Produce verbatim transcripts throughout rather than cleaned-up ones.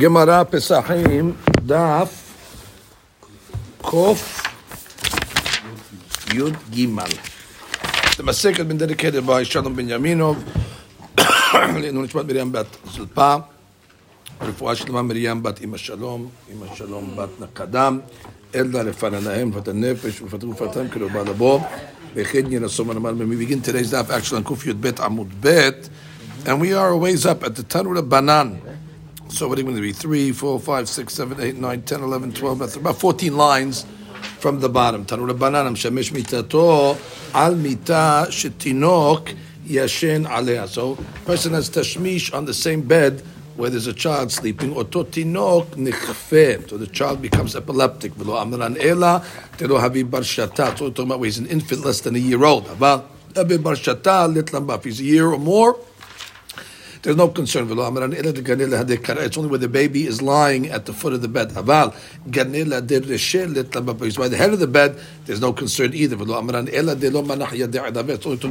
Gemara Pesahim, Daf Kof Yud Gimel. The Masechet has been dedicated by Shalom Ben Yaminov. Le'enu Nishmat Miriam bat Zilpa, Refuah Shlema Miriam bat Ima Shalom, Ima Shalom bat Nakadam, Elda Refana Nehem, Fata Nephesh, Fata Nephesh, Rabah bar bar Chana. We begin today's Daf actually on Kuf Yud Bet Amud Bet, and we are a ways up at the Tanura Banan. So what are you going to be? three, four, five, six, seven, eight, nine, ten, eleven, twelve, about fourteen lines from the bottom. Tanura Banan, Shemesh Mitato, Al Mita Shetinok, Yashen Alea. So person has tashmish on the same bed where there's a child sleeping. Ototinok Nikhfe. So the child becomes epileptic. Velo Amran Ela, Telo Habib Bar Shatat. So we're talking about when he's an infant less than a year old. About Habib Bar Shatat, Litlam Baf. He's a year or more. There's no concern. It's only where the baby is lying at the foot of the bed. He's by the head of the bed. There's no concern either. It's only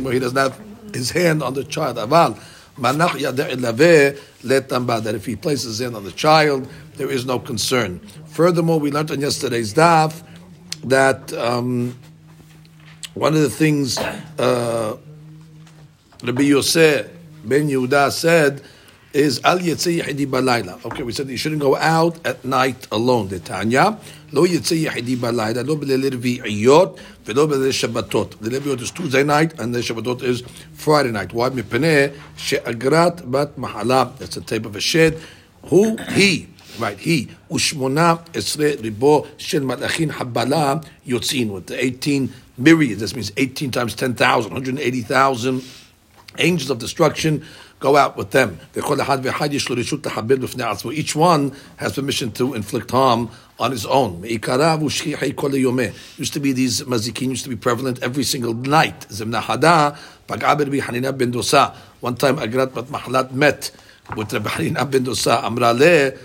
where he doesn't have his hand on the child. That if he places his hand on the child, there is no concern. Furthermore, we learned on yesterday's daf that um, one of the things uh, Rabbi Yosef Ben Yehuda said is al yitzi yehidi balayla. Okay, we said you shouldn't go out at night alone. The Tanya lo yitzi yehidi balayla lo b'leirviiyot velo b'leishabbatot. The Leviot is Tuesday night and the Shabbatot is Friday night. Why mipeneh she agrat bat machala? That's the type of a shed. Who he? Right, he Ushmona esre ribo shel malachin habala yotzin with the eighteen myriad. This means eighteen times ten thousand, hundred eighty thousand. Angels of destruction go out with them. Each one has permission to inflict harm on his own. Used to be these mazikin used to be prevalent every single night. One time, Agrat bat machala met with Rabbi Chanina ben Dosa. Amrale,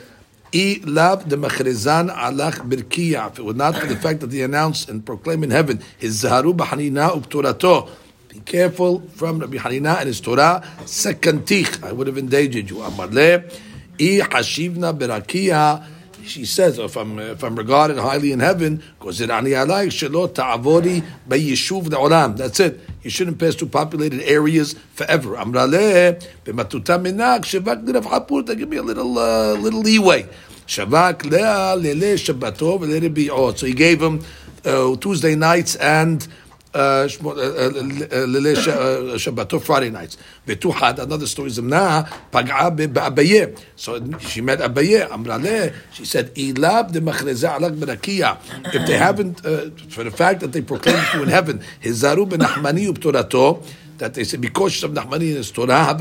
I love the machrizan alach birkiya. If it were not for the fact that he announced and proclaimed in heaven his zaharu b'Chanina u'b'torato. Be careful from Rabbi Chanina and his Torah. Sekantich, I would have endangered you. Amarle, I hashivna berakia. She says, if I'm if I'm regarded highly in heaven, because it ani alai shelo taavori beyishuv deolam. That's it. You shouldn't pass through populated areas forever. Amrale bematuta minak shavak derav hapurta. Give me a little uh, little leeway. Shavak lea lele shabbatov lele biot. So he gave him uh, Tuesday nights and. Uh, Friday nights. Another story is Abaye. So she met Abaye. Amrale. She said, if they haven't, uh, for the fact that they proclaimed you in heaven, that they said, be cautious of Nahmani and his Torah,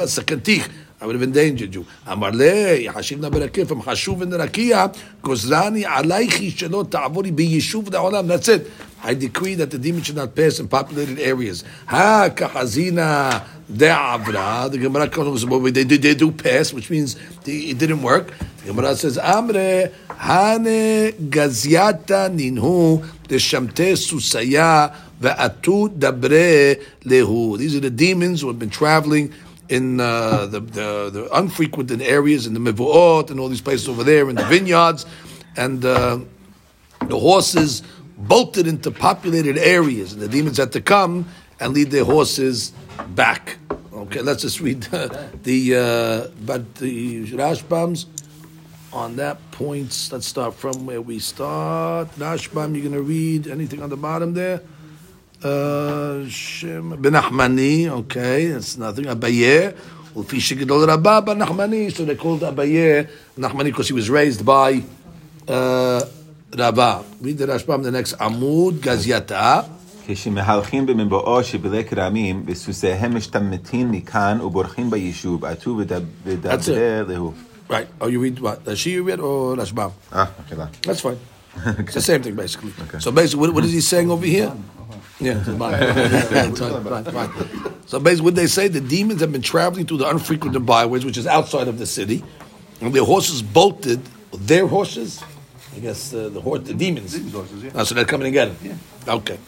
I would have endangered you. Amarle, Hashivna Barakia from Hashuv and Rakia, Gozrani Alaihi Shalot Ta'avori Biyishuv Da'olam. That's it. I decree that the demon should not pass in populated areas. Ha Kahazina De'avra. The Gemara comes over, they do, they do pass, which means they, it didn't work. The Gemara says, Amre, Hane Gaziata Ninhu, Deshamte Susaya, Ve'atu Dabre Lehu. These are the demons who have been traveling in uh, the, the the unfrequented areas, in the mevuot, and all these places over there, in the vineyards, and uh, the horses bolted into populated areas, and the demons had to come and lead their horses back. Okay, let's just read uh, the uh, but the Rashbams on that point. Let's start from where we start. Rashbam, you're going to read anything on the bottom there? Uh, Benachmani, okay, that's nothing. Abaye, Ufi Shigidol Rabah bar bar Nachmani. So they called Abaye Nachmani because he was raised by uh, Rabah. Read the Rashbam, the next Amud Gaziata. Right. Oh, you read what? Does she read or Rashbam? Ah, okay, that's fine. Okay. It's the same thing basically. Okay. So basically, what, what is he saying over here? Yeah, right, right, right. So basically, what they say, the demons have been traveling through the unfrequented byways, which is outside of the city, and their horses bolted. Their horses, I guess, uh, the horse, the demons. The demons horses, yeah. Oh, so they're coming again. Yeah. Okay.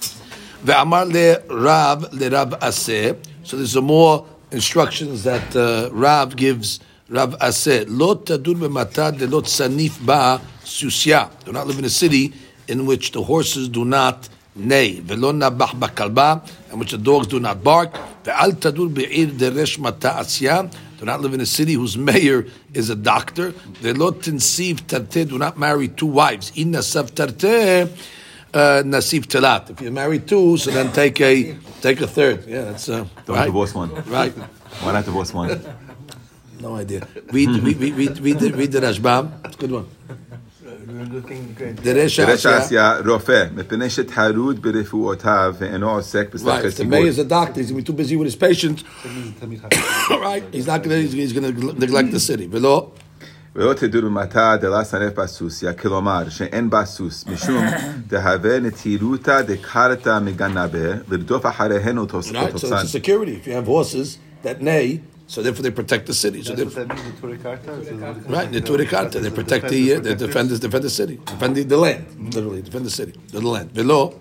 Ve'amar le Rav le Rav aseh. So there's some more instructions that uh, Rav gives Rav Aseh, lo tadur b'matad delot sanif ba susya. Do not live in a city in which the horses do not neigh, velo nabah b'kalba, and which the dogs do not bark. Ve'al tadur b'ir deresh mata asya. Do not live in a city whose mayor is a doctor. Velo tinsiv tarte. Do not marry two wives. In nasav tarte. Uh, nasib talat. If you marry two, so then take a take a third. Yeah, that's uh, don't right? divorce one. Right? Why not divorce one? No idea. Read read read read read the Rashbam. It's a good one. Deresh Asya Rofe mepeneshet harud berefuotav ve'eno osek b'sachas. Right. The mayor is a doctor. He's gonna be too busy with his patients. Right. He's not gonna. He's gonna neglect the city. Below. ולא תדור במטה דלה סנף בסוסיה, כלומר שאין בסוס, משום דהווה נתירותה דקרתה מגנבה, לרדוף אחריהן ותוסן. Right, so it's a security. If you have horses that neigh, so therefore they protect the city. So that's what that means, Neturikata? Right, Neturikata. They protect the, uh, they defend, defend the city. Defend the, the land, literally. Defend the city, the land. ולא...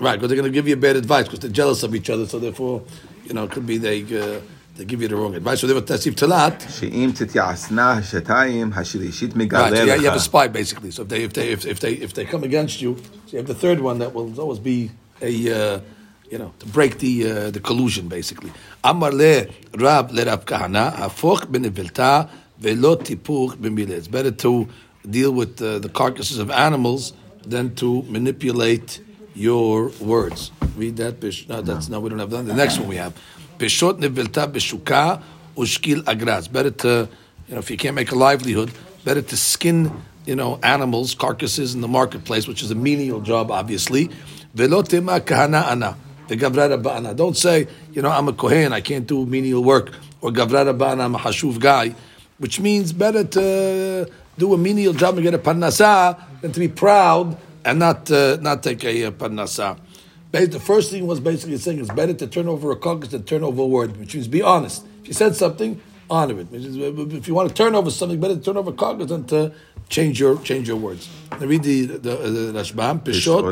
Right, because they're going to give you bad advice, because they're jealous of each other, so therefore, you know, it could be they... Uh, They give you the wrong advice. So they were tasif talat. Right, so you have a spy basically. So if they if they if, if they if they come against you, so you have the third one that will always be a uh, you know to break the uh, the collusion basically. Amar le Rab le Rab Kahana afoch benevilta velo tipur b'mileh. It's better to deal with uh, the carcasses of animals than to manipulate your words. Read that. Bish. No, that's no. We don't have that. The next one we have. Better to, you know, if you can't make a livelihood, better to skin, you know, animals, carcasses in the marketplace, which is a menial job, obviously. Don't say, you know, I'm a kohen, I can't do menial work, or gavrara ba'ana, I'm a hashuv guy, which means better to do a menial job and get a parnasa than to be proud and not uh, not take a, a parnasa. The first thing was basically saying it's better to turn over a carcass than turn over a word, which means be honest. If you said something, honor it. If you want to turn over something, better to turn over a carcass than to change your change your words. I read the Rashbam. Peshot.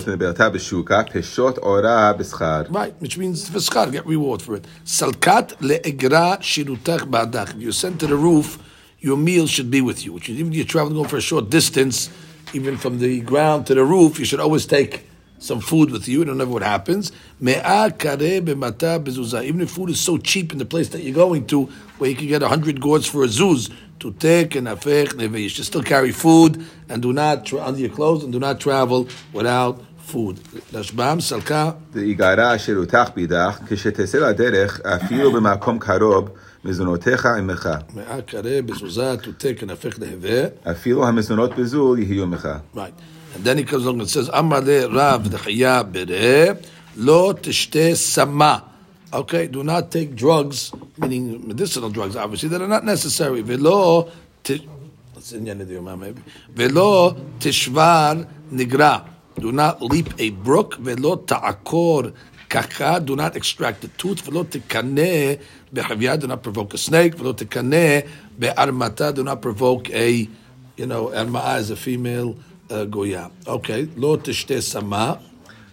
Right, which means v'schar, get reward for it. Salkat le'egra shirutach ba'adach. If you're sent to the roof, your meal should be with you. Which means even if you're traveling over a short distance, even from the ground to the roof, you should always take some food with you. You don't know what happens. Even if food is so cheap in the place that you're going to, where you can get a hundred gourds for a zuz, to take and afech neve, you should still carry food and do not tra- under your clothes and do not travel without food. Rashbam salka. The igara sherutach bidach kishetesel aderech afilu b'makom karob. מזונותיך עמך. מאה קרא בזוזה תותקן הפך להווה. אפילו המזונות בזו יהיו עמך. Right. And then he comes along and says, אמר לרב דחיה ברא, לא תשתה סמה. Okay, do not take drugs, meaning medicinal drugs, obviously, that are not necessary. ולא, that's in the Yomah maybe. ולא תשבר נגרה. Do not leap a brook. ולא תעקור kaka, do not extract the tooth. V'lo tekaneh behavia, do not provoke a snake. V'lo tekaneh be'armata, do not provoke a, you know, armaa is a female uh, goya. Okay, lo tishteh sama.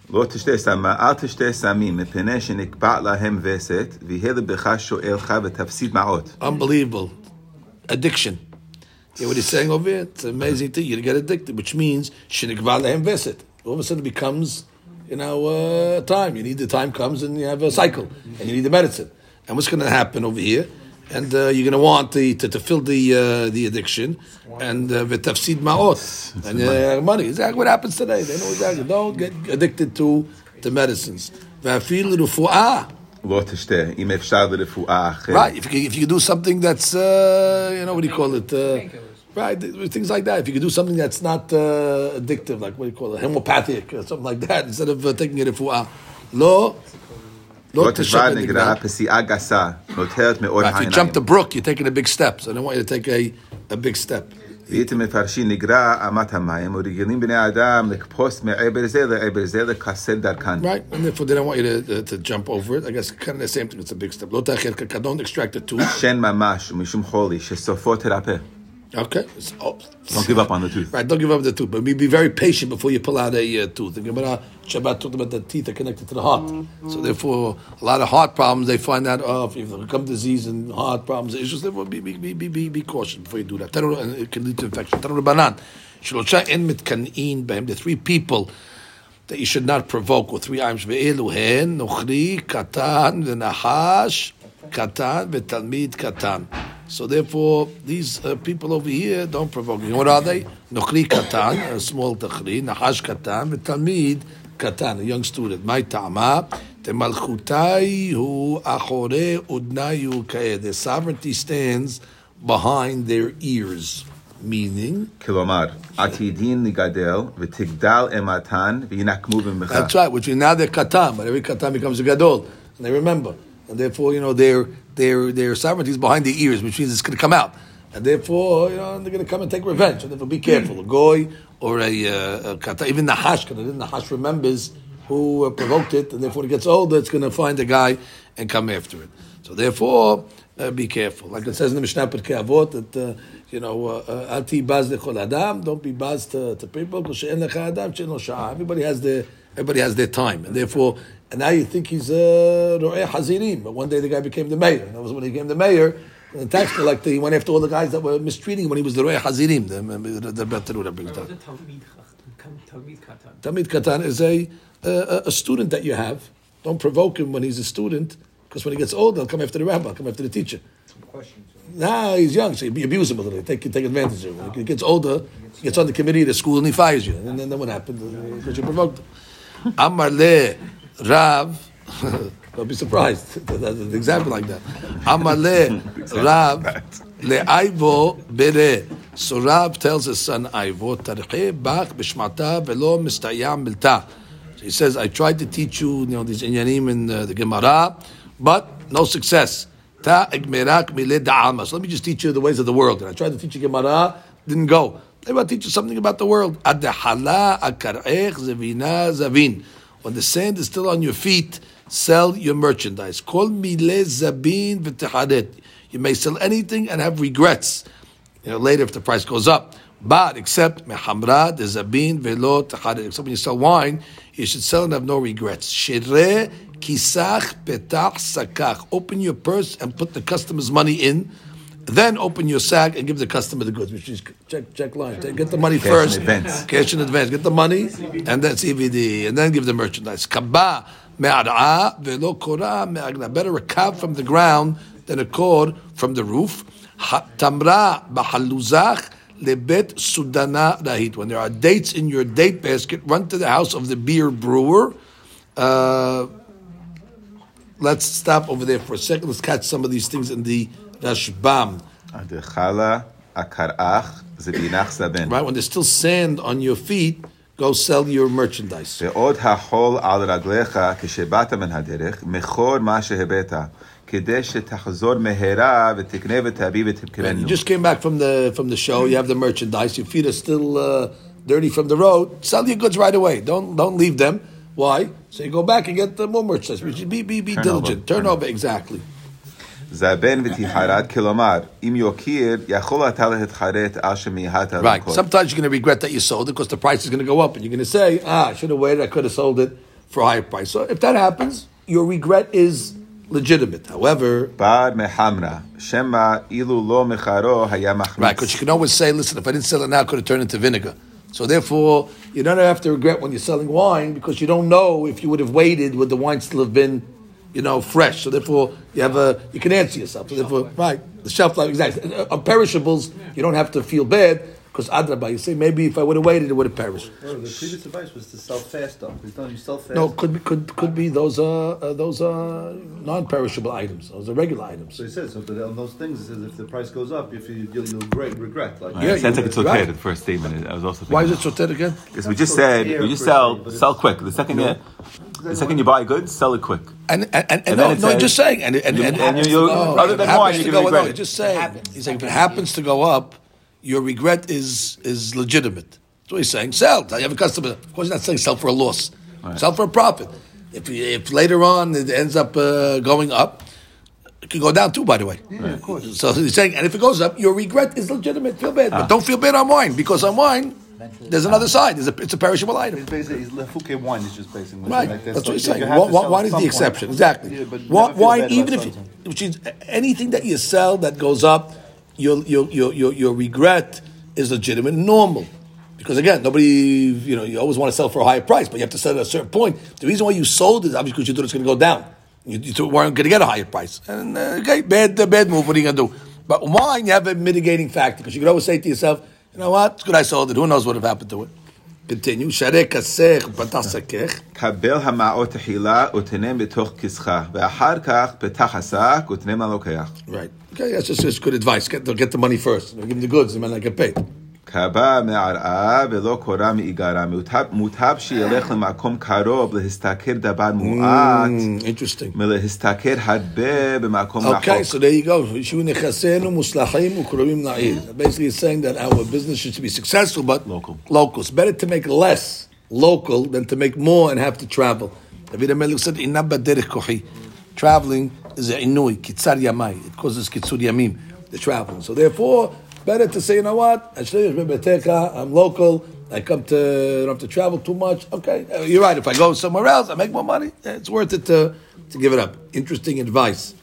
Lo tishteh sama, al tishteh samim, mepeneh shenikba' lahem veset, v'hele b'cha sho'elcha v'tafsid ma'ot. Unbelievable. Addiction. You know what he's saying over here? It's an amazing thing. You get addicted, which means shenikba' lahem veset. All of a sudden it becomes... You know, uh, time. You need the time comes and you have a cycle, and you need the medicine. And what's going to happen over here? And uh, you're going to want the, to to fill the uh, the addiction and v'tafsid ma'ot and uh, money. Exactly what happens today. They know exactly. Don't get addicted to the medicines. V'afil rufu'ah. Right. If you if you do something that's uh, you know what do you call it? Uh, Right, things like that. If you could do something that's not uh, addictive, like what do you call it, homeopathic or something like that, instead of uh, taking it for a lo, lo teshvat negra pesi'a gasa noteret me'or ha'inayim. If you jump the brook, you're taking a big step. So I don't want you to take a a big step. V'yitim mefarshi negra amat ha'mayim u'rigilim b'nei adam lekpos me'eber zeh le'eber zeh lekasel darkan. Right, and therefore they don't want you to uh, to jump over it. I guess kind of the same thing. It's a big step. Lo ta'achir kaka, don't extract the tooth. Shen mamash u'mishum choli shesofot terapeh. Okay. Oh. Don't give up on the tooth. Right, don't give up on the tooth. But be very patient before you pull out a uh, tooth. The Gemara Shabbat talked about the teeth are connected to the heart. Mm-hmm. So therefore, a lot of heart problems, they find out, oh, if you become disease and heart problems, issues, therefore be, be, be, be, be, be cautious before you do that. Tanura, it can lead to infection. Tanura Banan. Shlosha en mitkan'in behem. The three people that you should not provoke with three items. Be'elu hen, nochri, katan, v'nahash, katan, v'talmid, katan. So therefore, these uh, people over here don't provoke you. What are they? Nochri katan, a small tachri, nahash katan, v'talmid katan, a young student. My ta'ama, te malchutai hu achore udnayu ka'eh. Their sovereignty stands behind their ears. Meaning? Kilomar. Atidin ligadel, v'tigdal ematan, v'yinakmu v'mecha. That's right, which is now they're katan, but every katan becomes a gadol. And they remember. And therefore, you know, their their their sovereignty is behind their ears, which means it's going to come out. And therefore, you know, they're going to come and take revenge. And therefore, be careful. A goy or a, uh, a kata, even Nahash, because Nahash remembers who uh, provoked it, and therefore, when it gets older, it's going to find a guy and come after it. So therefore, uh, be careful. Like it says in the Mishnah Perkei Avot that, uh, you know, Ati baz lechol adam, don't be baz to, to people, because she'en lecha adam, she'en lo sha'ah. Everybody has their, everybody has their time. And therefore, and now you think he's a ro'eh hazirim, but one day the guy became the mayor. And that was when he became the mayor. And the tax collector, he went after all the guys that were mistreating him when he was the ro'eh hazirim. The, the, the, the Tanura brings down. Talmid katan. Talmid katan is a, a a student that you have. Don't provoke him when he's a student, because when he gets older, he'll come after the rabbi, come after the teacher. Some questions. Nah, he's young, so you abuse him a little. You take, you take advantage of him. When he gets older, he gets on the committee of the school and he fires you. And then, then what happened? Because you provoked him. Amar le Rav, don't be surprised. That's an example like that. Amale Rav le'ayvo bere. So Rav tells his son Ayvo tarche bach b'shmata velo mistayam milta. He says, I tried to teach you, you know, these inyanim in uh, the Gemara, but no success. Ta igmerak mile da'alma. So let me just teach you the ways of the world. And I tried to teach you Gemara, didn't go. Let me teach you something about the world. Adehala akarech zevina zavin. When the sand is still on your feet, sell your merchandise. Kol mile zabin v'teharet. You may sell anything and have regrets, you know, later if the price goes up. But except mehamra de zabin velo teharet. Except when you sell wine, you should sell and have no regrets. Shireh kisach petach sakach. Open your purse and put the customer's money in. Then open your sack and give the customer the goods, which is check check line. Get the money cash first. In cash in advance. Get the money, and that's C V D. And then give the merchandise. Kaba me'ara velo kora me'agna. Better a cob from the ground than a cord from the roof. Tamra b'haluzach lebet sudana rahit. When there are dates in your date basket, run to the house of the beer brewer. Uh, let's stop over there for a second. Let's catch some of these things in the Rashbam. Right, when there's still sand on your feet, go sell your merchandise. Right, you just came back from the from the show. You have the merchandise. Your feet are still uh, dirty from the road. Sell your goods right away. Don't don't leave them. Why? So you go back and get more merchandise. Be be be Turn diligent. Over. Turn over exactly. Right. Sometimes you're going to regret that you sold it because the price is going to go up and you're going to say, ah, I should have waited, I could have sold it for a higher price. So if that happens, your regret is legitimate. However, right, because you can always say, listen, if I didn't sell it now, I could have turned into vinegar. So therefore, you don't have to regret when you're selling wine because you don't know if you would have waited, would the wine still have been, you know, fresh. So therefore, you have a you can answer yourself. So therefore, right, the shelf life, exactly. On perishables, you don't have to feel bad because Adrabah, you say maybe if I would have waited, it would have perished. No, the previous advice was to sell fast up. Don't you sell fast? No, could be, could could be those are uh, those are uh, non-perishable items. Those are regular items. So he says so on those things. He says if the price goes up, if you you'll, you'll regret regret. Like, yeah, it sounds like it's okay. Right. The first statement I was also. Thinking, why is it sotet again? Because we just said you just sell sell quick. The second year. The second you buy goods, sell it quick. And and, and, and, and no, no, says, just saying. And and, and, and you, you, no, other than wine, you can regret. No, just saying. He's saying if it happens to go up, your regret is is legitimate. That's what he's saying. Sell. You have a customer. Of course, he's not saying sell for a loss. Right. Sell for a profit. If if later on it ends up uh, going up, It can go down too, by the way. Yeah, of course. So he's saying, and if it goes up, your regret is legitimate. Feel bad. Ah. But don't feel bad on wine, because on wine, there's another side. It's a, it's a perishable item. It's basically, it's lefuke wine is just basically. Right. Like that. That's so what he's saying. Wine, wine is the exception. Point. Exactly. Yeah, wine, even if, you, which is anything that you sell that goes up, your, your, your, your, your regret is legitimate, normal. Because again, nobody, you know, you always want to sell for a higher price, but you have to sell at a certain point. The reason why you sold is obviously because you thought it's going to go down. You, you weren't going to get a higher price. And uh, okay, bad, uh, bad move. What are you going to do? But wine, you have a mitigating factor, because you could always say to yourself, you know what? It's good I sold it. Who knows what would have happened to it? Continue. Right. Okay, that's just, just good advice. Get, get the money first. Give them the goods, and then I get paid. Kaba me'ar'a ve'lo kora me'igara mutab she'yelech le'makom karov lehistaker dabar mu'at. Interesting. Me'lehistaker harbe be'makom rachok. Okay, so there you go. Shu nechasenu muslachim u'krovim na'ir. Basically, it's saying that our business should be successful, but local. Local. It's better to make less local than to make more and have to travel. David HaMelech said, "Inna baderech kochi." Traveling is a inui kitzar yamai. It causes kitzur yamim. The traveling. So therefore, better to say, you know what? I'm local. I come to, I don't have to travel too much. Okay, you're right. If I go somewhere else, I make more money. It's worth it to, to give it up. Interesting advice.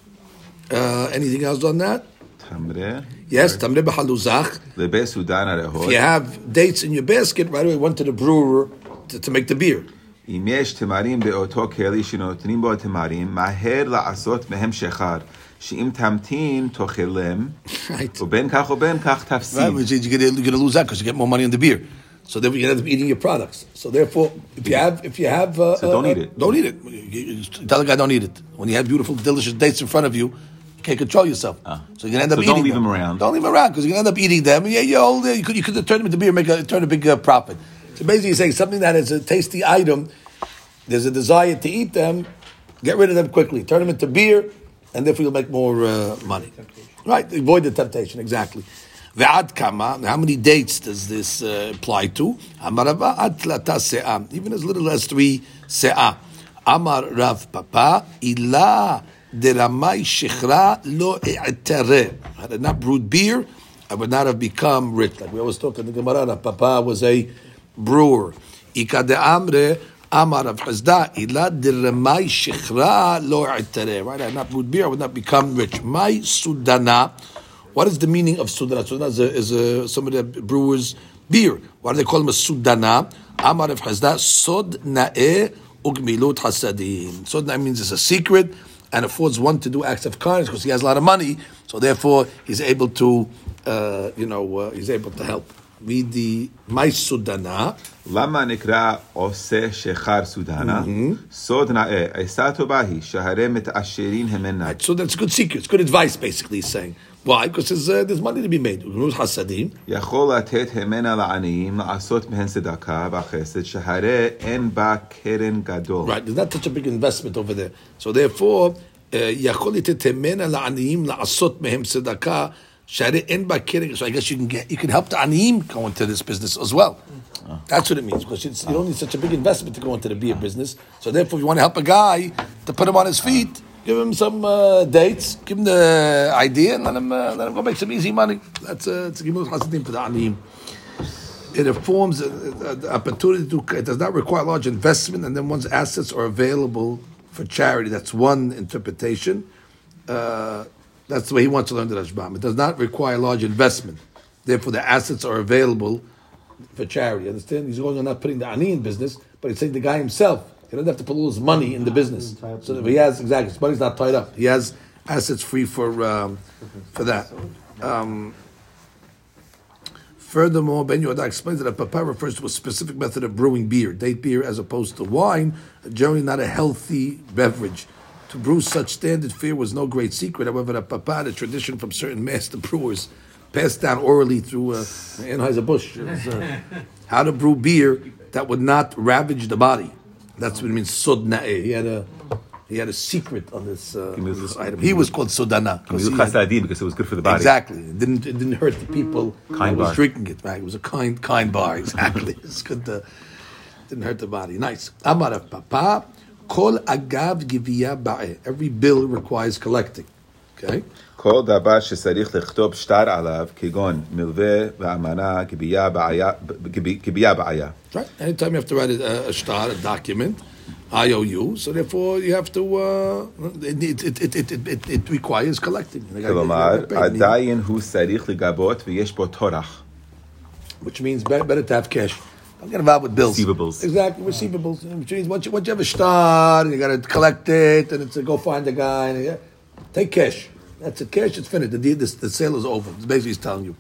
Uh, anything else on that? Tamre. Yes, tamre b'haluzach. Lebe sudan arehot. If you have dates in your basket, right away, one to the brewer to, to make the beer. Im yesh temarim be'oto keli shenotnim bo temarim maher la'asot mehem shechar. Right. Right, which is you're going to lose that because you get more money on the beer. So then you end up eating your products. So therefore, if you have, if you have, uh, so don't uh, eat it. Don't eat it. Tell the guy don't eat it. When you have beautiful, delicious dates in front of you, you can't control yourself. Uh, so you're going to end up so eating. Don't leave them. them around. Don't leave them around because you're going to end up eating them. Yeah, you're old. You could, you could turn them into beer, and make a, turn a big uh, profit. So basically, you're saying something that is a tasty item. There's a desire to eat them. Get rid of them quickly. Turn them into beer. And therefore, you'll make more uh, money. Temptation. Right, avoid the temptation, exactly. Ve'ad kama, how many dates does this uh, apply to? Amar Rava ad tlata se'ah, even as little as three se'ah. Amar Rav Papa, ila deramai shechra lo e'etere. Had I not brewed beer, I would not have become rich. Like we always talk in the Gemara, Rav Papa was a brewer. Ika de amre. Amar of Chazda, ilad diramai shechra lo etere. Right, I would not brewed beer, I would not become rich. My sudana, what is the meaning of sudana? Sudana is, a, is a, somebody that brews beer. Why do they call him a sudana? Amar of Chazda, sod na'e ugmilut hasadim. Sod na'e means it's a secret and affords one to do acts of kindness because he has a lot of money, so therefore he's able to, uh, you know, uh, he's able to help. Read the my sudana. Lama nikra ose shechar sudana. Sodna e eisato bahi shaharem et asherin hemenna. So that's good secret. It's good advice, basically, he's saying. Why? Because there's, uh, there's money to be made. Ruz hasadim. Yachol atet hemena la'aniim la'asot mehen sedaka ba'chesed shahare en ba'keren gadol. Right. There's not such a big investment over there. So therefore, yachol atet hemena la'aniim la'asot mehen sedaka. So I guess you can get, you can help the aniim go into this business as well. Uh, That's what it means, because it's, you don't need such a big investment to go into the beer uh, business. So therefore, if you want to help a guy to put him on his feet, give him some uh, dates, give him the idea, and let him uh, let him go make some easy money. That's a gimul chassidim for the aniim. It forms the opportunity to. It does not require large investment, and then one's assets are available for charity. That's one interpretation. Uh, That's the way he wants to learn the Rashbam. It does not require large investment. Therefore, the assets are available for charity. Understand? He's going on not putting the ani in business, but he's saying the guy himself. He doesn't have to put all his money in the business. So that he has, exactly, his money's not tied up. He has assets free for um, for that. Um, furthermore, Ben Yehuda explains that a papa refers to a specific method of brewing beer, date beer as opposed to wine, generally not a healthy beverage. To brew such standard fare was no great secret. However, the papa, the tradition from certain master brewers, passed down orally through uh, Anheuser-Busch. Uh, how to brew beer that would not ravage the body. That's what it means, sodna'e. He had a he had a secret on this, uh, on this item. He was called sodana. He was chasadi because it was good for the body. Exactly. It didn't, it didn't hurt the people kind who bar. was drinking it. Right? It was a kind kind bar, exactly. It's good to, didn't hurt the body. Nice. Amar of papa. Every bill requires collecting. Okay. Kol davar shesarich lechtov shtar alav kigon milveh va'amana kibiya ba'aya kibiya ba'aya. Right. Anytime you have to write a, a shtar, a document, I O U. So therefore, you have to. Uh, it, it, it, it, it, it requires collecting. Kolomar adayin hu sarich ligabot v'yesh bo torach. Which means better, better to have cash. Don't get involved with bills. Receivables. Exactly, receivables. Which means once you, once you have a shtar, you got to collect it, and it's a go find the guy. And yeah, take cash. That's it. Cash is finished. The deal, the, the sale is over. It's basically he's telling you.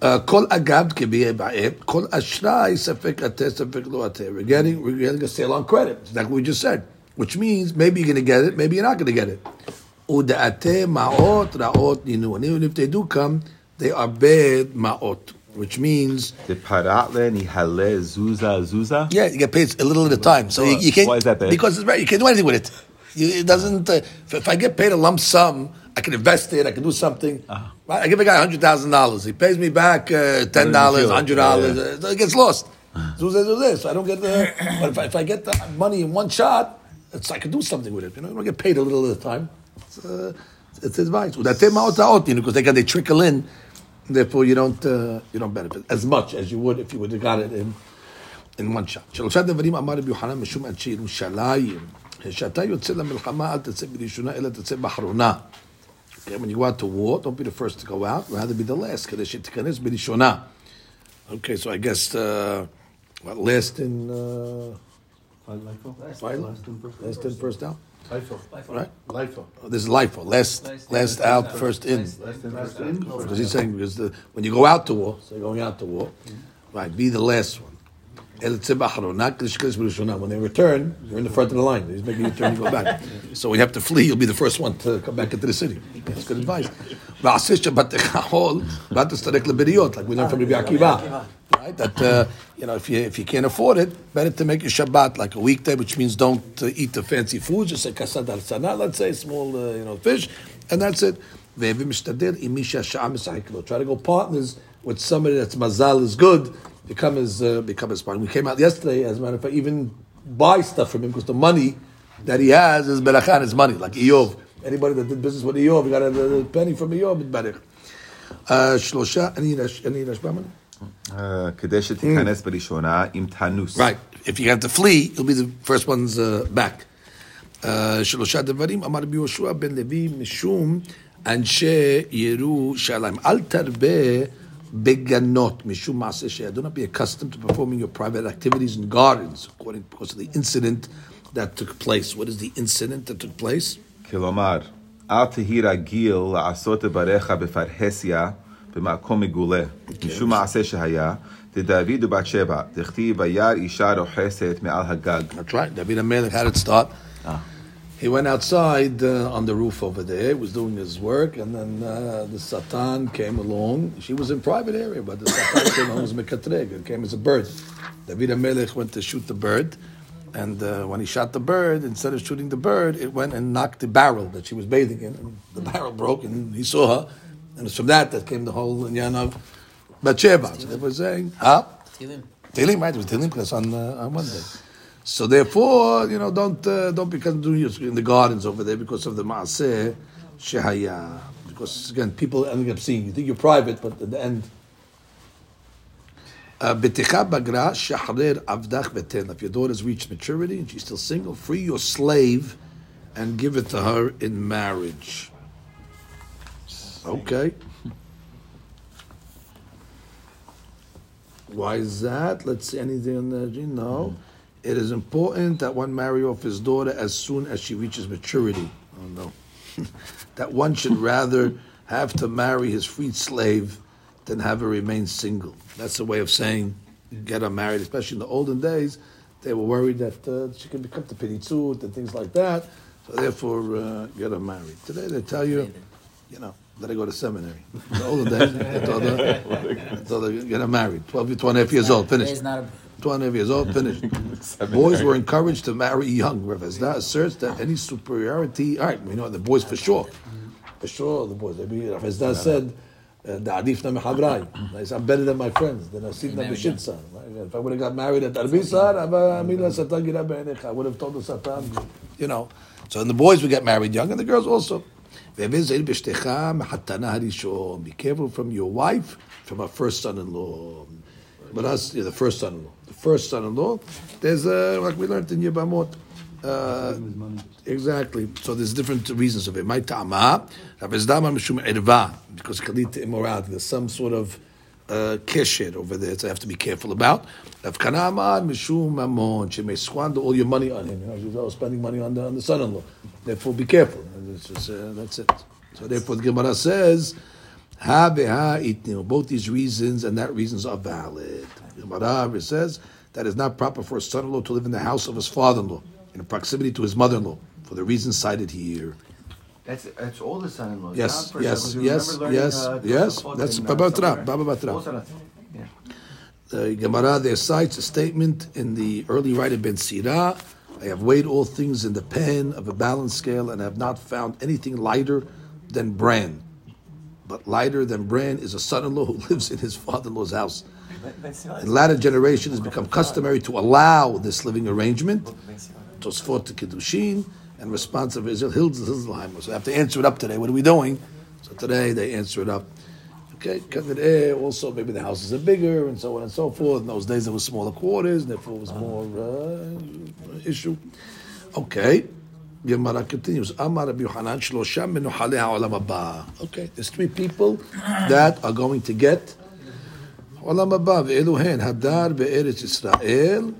Kol agab kibiyeh ba'eb, kol ashray safek ateh, safek lo ateh. We're getting, we're getting a sale on credit. It's like we just said. Which means maybe you're going to get it, maybe you're not going to get it. Uda'ateh ma'ot ra'ot ninu. And even if they do come, they are bad ma'ot. Which means the paratle nihale zuza zuza. Yeah, you get paid a little at a time, so you, you can't. Why is that bad? Because it's right. You can't do anything with it. You, it doesn't. Uh, if, if I get paid a lump sum, I can invest it. I can do something. Uh-huh. Right? I give a guy a hundred thousand dollars. He pays me back uh, ten dollars, hundred dollars. Yeah, yeah. uh, so it gets lost. Uh-huh. Zuza zuza. So I don't get the. But if I, if I get the money in one shot, it's I can do something with it. You know, I don't get paid a little at a time. It's, uh, it's advice. Because they can they trickle in. Therefore, you don't uh, you don't benefit as much as you would if you would have got it in in one shot. Okay, when you go out to war, don't be the first to go out. Rather be the last. Okay, so I guess uh, what last in uh, last, last in first, last in first out. Lifeo, right? Lifeo. Oh, this is lifeo. Last, last, last out, out, first in. Last, last in, first in. Because he's saying because the, when you go out to war, so you're going out to war, mm-hmm. right? Be the last one. When they return, you're in the front of the line. He's making you turn and go back. So when you have to flee, you'll be the first one to come back into the city. That's good advice. Like we learned from Rabbi Akiva, right? That uh, you know, if you if you can't afford it, better to make a Shabbat like a weekday, which means don't uh, eat the fancy food. Just say kasad al sana, let's say small uh, you know fish, and that's it. Try to go partners with somebody that's mazal is good. Become his, uh, become his partner. We came out yesterday, as a matter of fact, even buy stuff from him because the money that he has is berachah, his money, like Iyov. Anybody that did business with Iyov, you got a, a penny from Iyov, berach. Shlosha, any Rashbam? Kadesh tikanes berishona im tanus. Right. If you have to flee, you'll be the first ones uh, back. Shlosha devarim amar Yoshua ben Levi mishum anshe Yerushalayim al tarbe. Beganot mishum maaseh she'eh. Do not be accustomed to performing your private activities in gardens, according because of the incident that took place. What is the incident that took place? Kilomar al tehi ragil la'asot barecha befarhesia b'makom meguleh mishum maaseh shehaya teDavid uBatsheva dechtiv bayar isha rocheset me'al hagag. That's right. David HaMelech had it start. Ah. He went outside uh, on the roof over there. He was doing his work, and then uh, the Satan came along. She was in private area, but the Satan came along as mekatreg. It came as a bird. David HaMelech went to shoot the bird, and uh, when he shot the bird, instead of shooting the bird, it went and knocked the barrel that she was bathing in. And the barrel broke, and he saw her, and it's from that that came the whole inyan of Batsheva. So they were saying, huh? Tehillim. Tehillim, right? It was Tehillim class on, uh, on Monday. So therefore, you know, don't uh, don't become doing in the gardens over there because of the maaseh shehaya. Because again, people ending up seeing you think you're private, but at the end, b'techa bagra shachrer avdach v'ten. If your daughter's reached maturity and she's still single, free your slave and give it to her in marriage. Okay. Why is that? Let's see anything on the gene. No. It is important that one marry off his daughter as soon as she reaches maturity. Oh no. That one should rather have to marry his freed slave than have her remain single. That's a way of saying get her married, especially in the olden days. They were worried that uh, she could become the penitzut and things like that. So therefore, uh, get her married. Today they tell you, you know, let her go to seminary. In the olden days, they told her, they told her get her married. twelve to twenty-five years old, finished. twenty-five years old, finished. Boys were encouraged to marry young. Rav Azda asserts that any superiority... All right, we know the boys for sure. For sure, the boys. Rav Azda said, uh, I'm better than my friends. Than if I would have got married at Arbisar, I would have told the Satan, you know. So and the boys would get married young, and the girls also. Be careful from your wife, from her first son-in-law. But us, yeah, the first son-in-law. The first son-in-law, there's a, like we learned in Yevamot. Uh, exactly. So there's different reasons of it. My tama, because it can lead to immorality. There's some sort of uh, keshet over there that I have to be careful about. She may squander all your money on him. You know, she's spending money on the, on the son-in-law. Therefore, be careful. That's, just, uh, that's it. So therefore, the Gemara says, both these reasons and that reasons are valid. The Gemara says that it's not proper for a son-in-law to live in the house of his father-in-law, in proximity to his mother-in-law, for the reasons cited here. That's that's all the son-in-laws. Yes, yes, yes, learning, yes, uh, yes. That's Baba Batra, Baba Batra. The Gemara there cites a statement in the early writer Ben Sira, I have weighed all things in the pen of a balance scale and have not found anything lighter than bran. But lighter than bran is a son-in-law who lives in his father-in-law's house. In latter generation, it has become customary to allow this living arrangement. Tosfot to Kiddushin and response of Israel Hilzlheimer. So I have to answer it up today. What are we doing? So today they answer it up. Okay, also maybe the houses are bigger and so on and so forth. In those days there were smaller quarters, therefore it was more uh, issue. Okay, Gemara continues. Amar Rabbi Yochanan Shlosham Menuchalei Ha'olam Haba. Okay, there's three people that are going to get Olam Haba. Ve'eluhen Hadar Be'eretz Yisrael.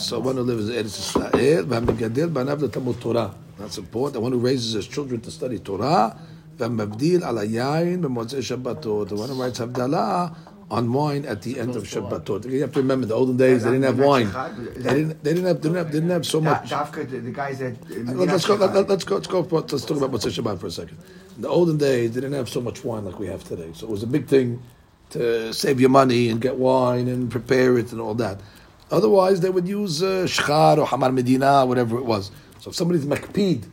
So one who lives in Eretz Yisrael, v'megadel banav letamud Torah. That's important. The one who raises his children to study Torah, v'mabdil al hayayin b'motzei Shabbatot. The one who writes Havdalah on wine at the end of Shabbatot. You have to remember the olden days; they didn't have wine. They didn't. They didn't have. Didn't have, didn't have so much. The guys that let's go. Let's go. Let's go. Let's talk about Motzei Shabbat for a second. In the olden days, they didn't have so much wine like we have today. So it was a big thing to save your money and get wine and prepare it and all that. Otherwise, they would use uh, shchar or hamar medina, whatever it was. So if somebody's makpid,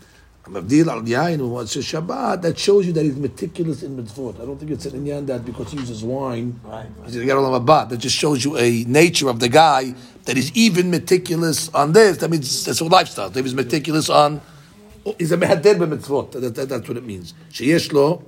mavdil al yain who wants Shabbat, that shows you that he's meticulous in mitzvot. I don't think it's an inyan that because he uses wine, right, right. He's got olam haba. That just shows you a nature of the guy that is even meticulous on this. That means that's a lifestyle. That he's meticulous on. He's a mehader be mitzvot. That, that, that's what it means. Sheyesh lo.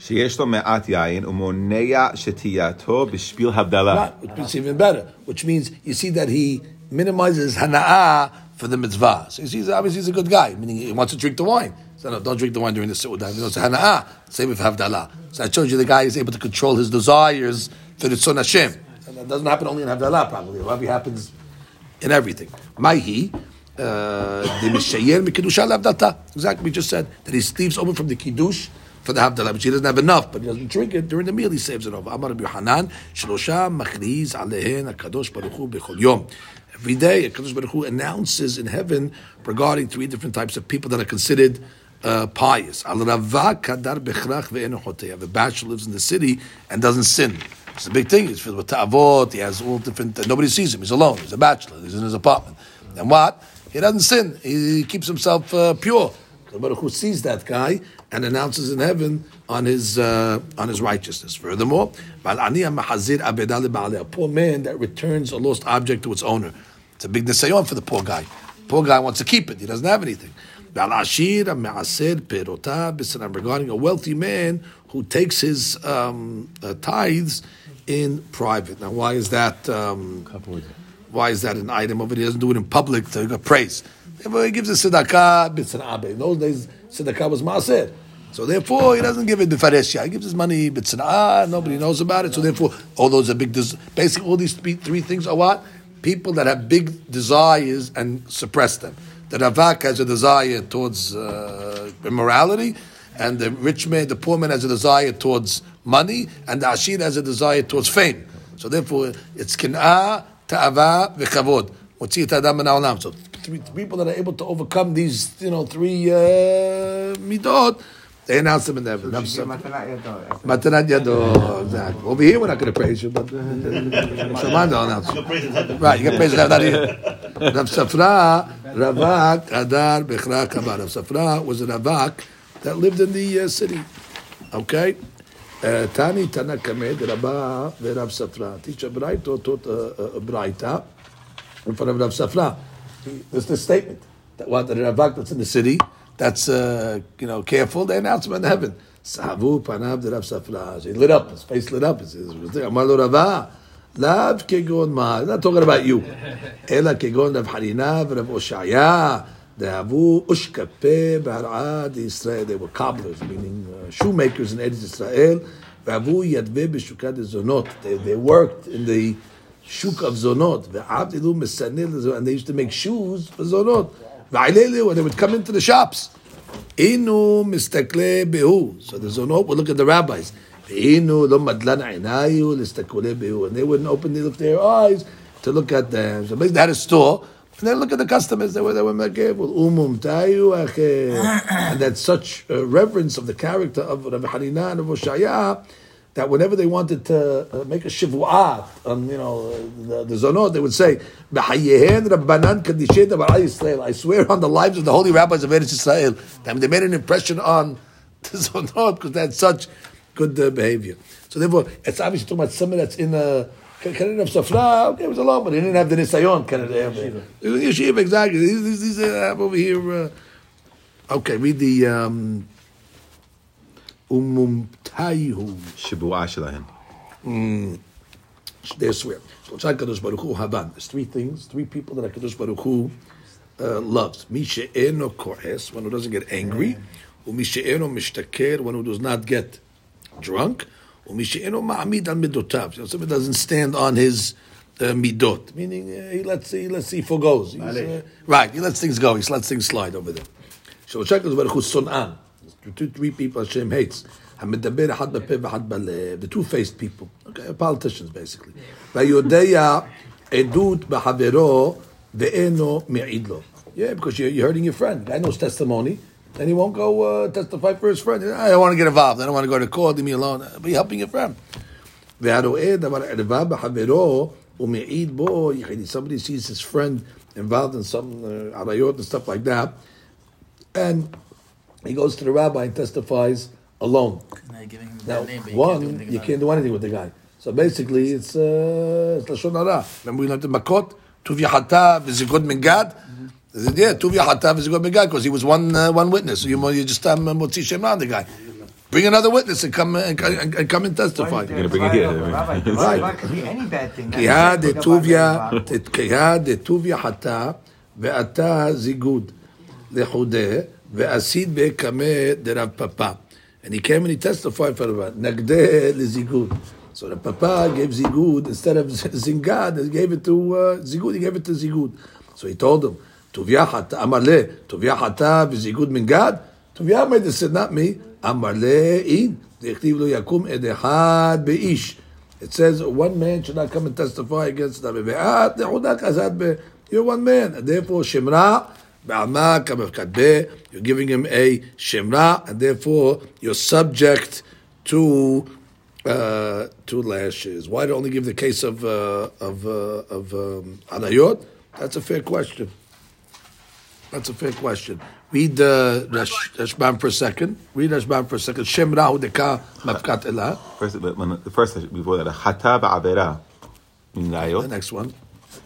Sheyesh lo me'at yayin u'monea shetiyato b'shpil havdalah. It's even better, which means you see that he minimizes hana'ah for the mitzvah. So you see, obviously he's a good guy, meaning he wants to drink the wine. So no, don't drink the wine during the seudah. It's hana'ah, same with havdalah. So I showed you the guy is able to control his desires for the son Hashem. And that doesn't happen only in havdalah, probably. It probably happens in everything. Maihi, the mishayer mikidusha l'avdata. Exactly, we just said that he sleeps over from the kiddush for the Havdalah, which he doesn't have enough, but he doesn't drink it during the meal, he saves it over. Amar Rabbi Yochanan, Shlosha machriz alehen HaKadosh Baruch Hu b'chol yom. Every day, HaKadosh Baruch Hu announces in heaven regarding three different types of people that are considered uh, pious. Al Rava kadar b'chrach ve'en hoteya. The bachelor lives in the city and doesn't sin. It's a big thing. He's filled with ta'avot, he has all different, uh, nobody sees him, he's alone, he's a bachelor, he's in his apartment. And what? He doesn't sin, he keeps himself uh, pure. Baruch Hu sees that guy and announces in heaven on his uh, on his righteousness. Furthermore, a poor man that returns a lost object to its owner. It's a big nisayon for the poor guy. Poor guy wants to keep it. He doesn't have anything. Regarding a wealthy man who takes his um, uh, tithes in private. Now, why is that? Um, why is that an item of it? He doesn't do it in public to get praise. Therefore, he gives a tzedakah b'tzana'ah. In those days, tzedakah was ma'asir. So therefore, he doesn't give it b'fareshia. He gives his money b'tzana'ah. Nobody knows about it. So therefore, all those are big desires. Basically, all these three things are what? People that have big desires and suppress them. The ravak has a desire towards uh, immorality. And the rich man, the poor man has a desire towards money. And the ashir has a desire towards fame. So therefore, it's kin'ah, ta'avah, v'chavod. Motzi et adam min ha'olam. So people that are able to overcome these, you know, three uh, midot, they announce them in heaven. Matanat Yado, exactly. Over here, we're not going to praise you, but Shaman don't announce you. Right, you can praise it, not here. Rav Safra, Ravak, Adar, Bechra, Kabar. Rav Safra was a Ravak that lived in the uh, city. Okay? Tani, Tana, Kamed, Rabah, Rav Safra. Teacher Braito taught a Braita in front of Rav Safra. There's this statement that what the Ravak that's in the city that's uh, you know careful, they announce him in heaven. Sahavu panav de Rav Safla. He lit up, his face lit up. He says, Amalu Rabah, Lav Kegon Mahal. Not talking about you. Ela Kegon Rav Harinav, Rav Oshaya, Dehavu Ushkape, Barad Israel. They were cobblers, meaning uh, shoemakers in Eretz Israel. Dehavu Yadve B'Shukad Zonot. They worked in the shuk of zonot. And they used to make shoes for zonot. When they would come into the shops. Inu mistakle behu. So the zonot would look at the rabbis. Inu lo madlan einayu listakule behu. And they wouldn't open their eyes to look at them. So they had a store. And they look at the customers. They were they were careful. Umum tayu ache. And that such uh, reverence of the character of Rabbi Chanina and of Oshaya, that whenever they wanted to uh, make a shivu'at, um, you know, the, the zonot, they would say, I swear on the lives of the holy rabbis of Eretz Israel. I mean, they made an impression on the zonot because they had such good uh, behavior. So therefore, it's obviously talking about someone that's in a Kanin of Safra. Okay, it was a long one. He didn't have the Nisayon. Yeshiva, exactly. These, these uh, over here. Uh, okay, read the... Um, Umum Taihu Shibu'a Shalahin. They swear. So Kadosh Baruch Hu Haban. There's three things, three people that Kadosh Baruch Hu uh, loves. Mishe eno kohes, one who doesn't get angry. Umishe eno mishtaker, one who does not get drunk. Umishe eno ma'amid al midotav. So somebody doesn't stand on his uh, midot, meaning uh, he lets he lets he forgoes. He's, uh, right, he lets things go. He lets things slide over there. So Kadosh Baruch Hu Sun'an. Two, three people Hashem hates. The two-faced people, okay, politicians basically. Yeah, because you're, you're hurting your friend. The guy knows testimony, and he won't go uh, testify for his friend. I don't want to get involved. I don't want to go to court. Leave me alone. But you're helping your friend. Somebody sees his friend involved in some abayot uh, and stuff like that, and he goes to the rabbi and testifies alone. Him now, name, one, can't you can't it. do anything with the guy. So basically, it's uh, it's lashon hara. Remember we learned the makot, tuv yahata v'zikod min gad. They said, yeah, tuv yahata v'zikod min gad, because he was one uh, one witness. So you you just um, motzi shem ra on the guy. Bring another witness and come and, and, and come and testify. You're gonna bring it here. Right? Could be any bad thing. Kihad etuvia, kihad etuvia hata ve'ata zigud lechudeh. Ve'asid be'kameh de Rav Papa. And he came and he testified for Rav. Nagdeh le'zigud. So Rav Papa gave zigud, instead of zingad, he gave it to uh, zigud, he gave it to zigud. So he told him, Tuvya hata, amar le, Tuvya hata v'zigud min gad. Tuvya made this, not me. Amar le in, de'echtiv lo yakum edechad be'ish. It says, one man should not come and testify against Rav. Ve'at le'chudak azad be, you're one man. And therefore, Shemra, you're giving him a shemra, and therefore you're subject to uh, to lashes. Why do I only give the case of uh, of uh, of um, anayot? That's a fair question. That's a fair question. Read uh, Rashbam for a second. Read Rashbam for a second. Shemra hudeka mafkat elah. First, the first before that, chata ba'avera min ayot. The next one.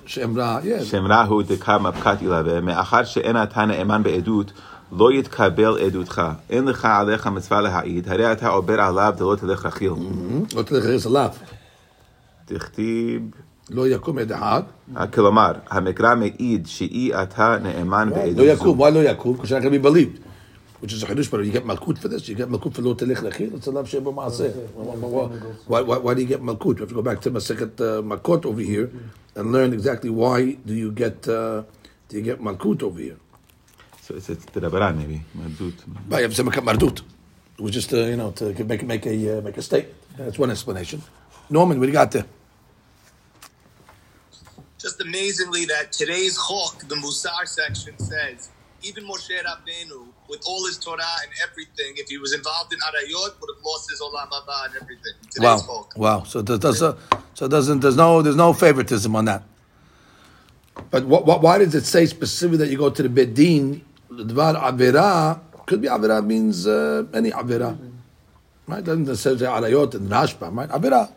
Shemra, yeah. Shemra hu deka mapkat ilave me'achar she'ena tana eman be'edut lo yitkabel edutcha en lecha alecha mitzvah leha'id harei ata ober alav de lo telech rachil lo telech rachil alav tichtib lo yakum edahad kelomar hamikra me'id she'i ata ne'eman be'edut lo yakum. Why lo yakum? Because you're not going to be believed, which is a chidush. But you get malkut for this. You get malkut for lo telech rachil. It's a love she'bo ma'aseh. Why do you get malkut? We have to go back to Masechet uh, Makot over here and learn exactly why do you get uh, do you get malkut over here. So it's it's the Rabbanan maybe mardut. But you have to make mardut. It was just uh, you know to make make a uh, make a statement. That's one explanation. Norman, what do you got there? Just amazingly that today's Chok, the Musar section says even Moshe Rabbeinu with all his Torah and everything, if he was involved in Arayot, would have lost his Olam Haba and everything. Today's wow, Chok. Wow. So does does. Uh, So doesn't there's no there's no favoritism on that. But what, what, why does it say specifically that you go to the bedin? Dvar avera could be avera means uh, any avera, right? Doesn't necessarily arayot and Rashba, right? Avera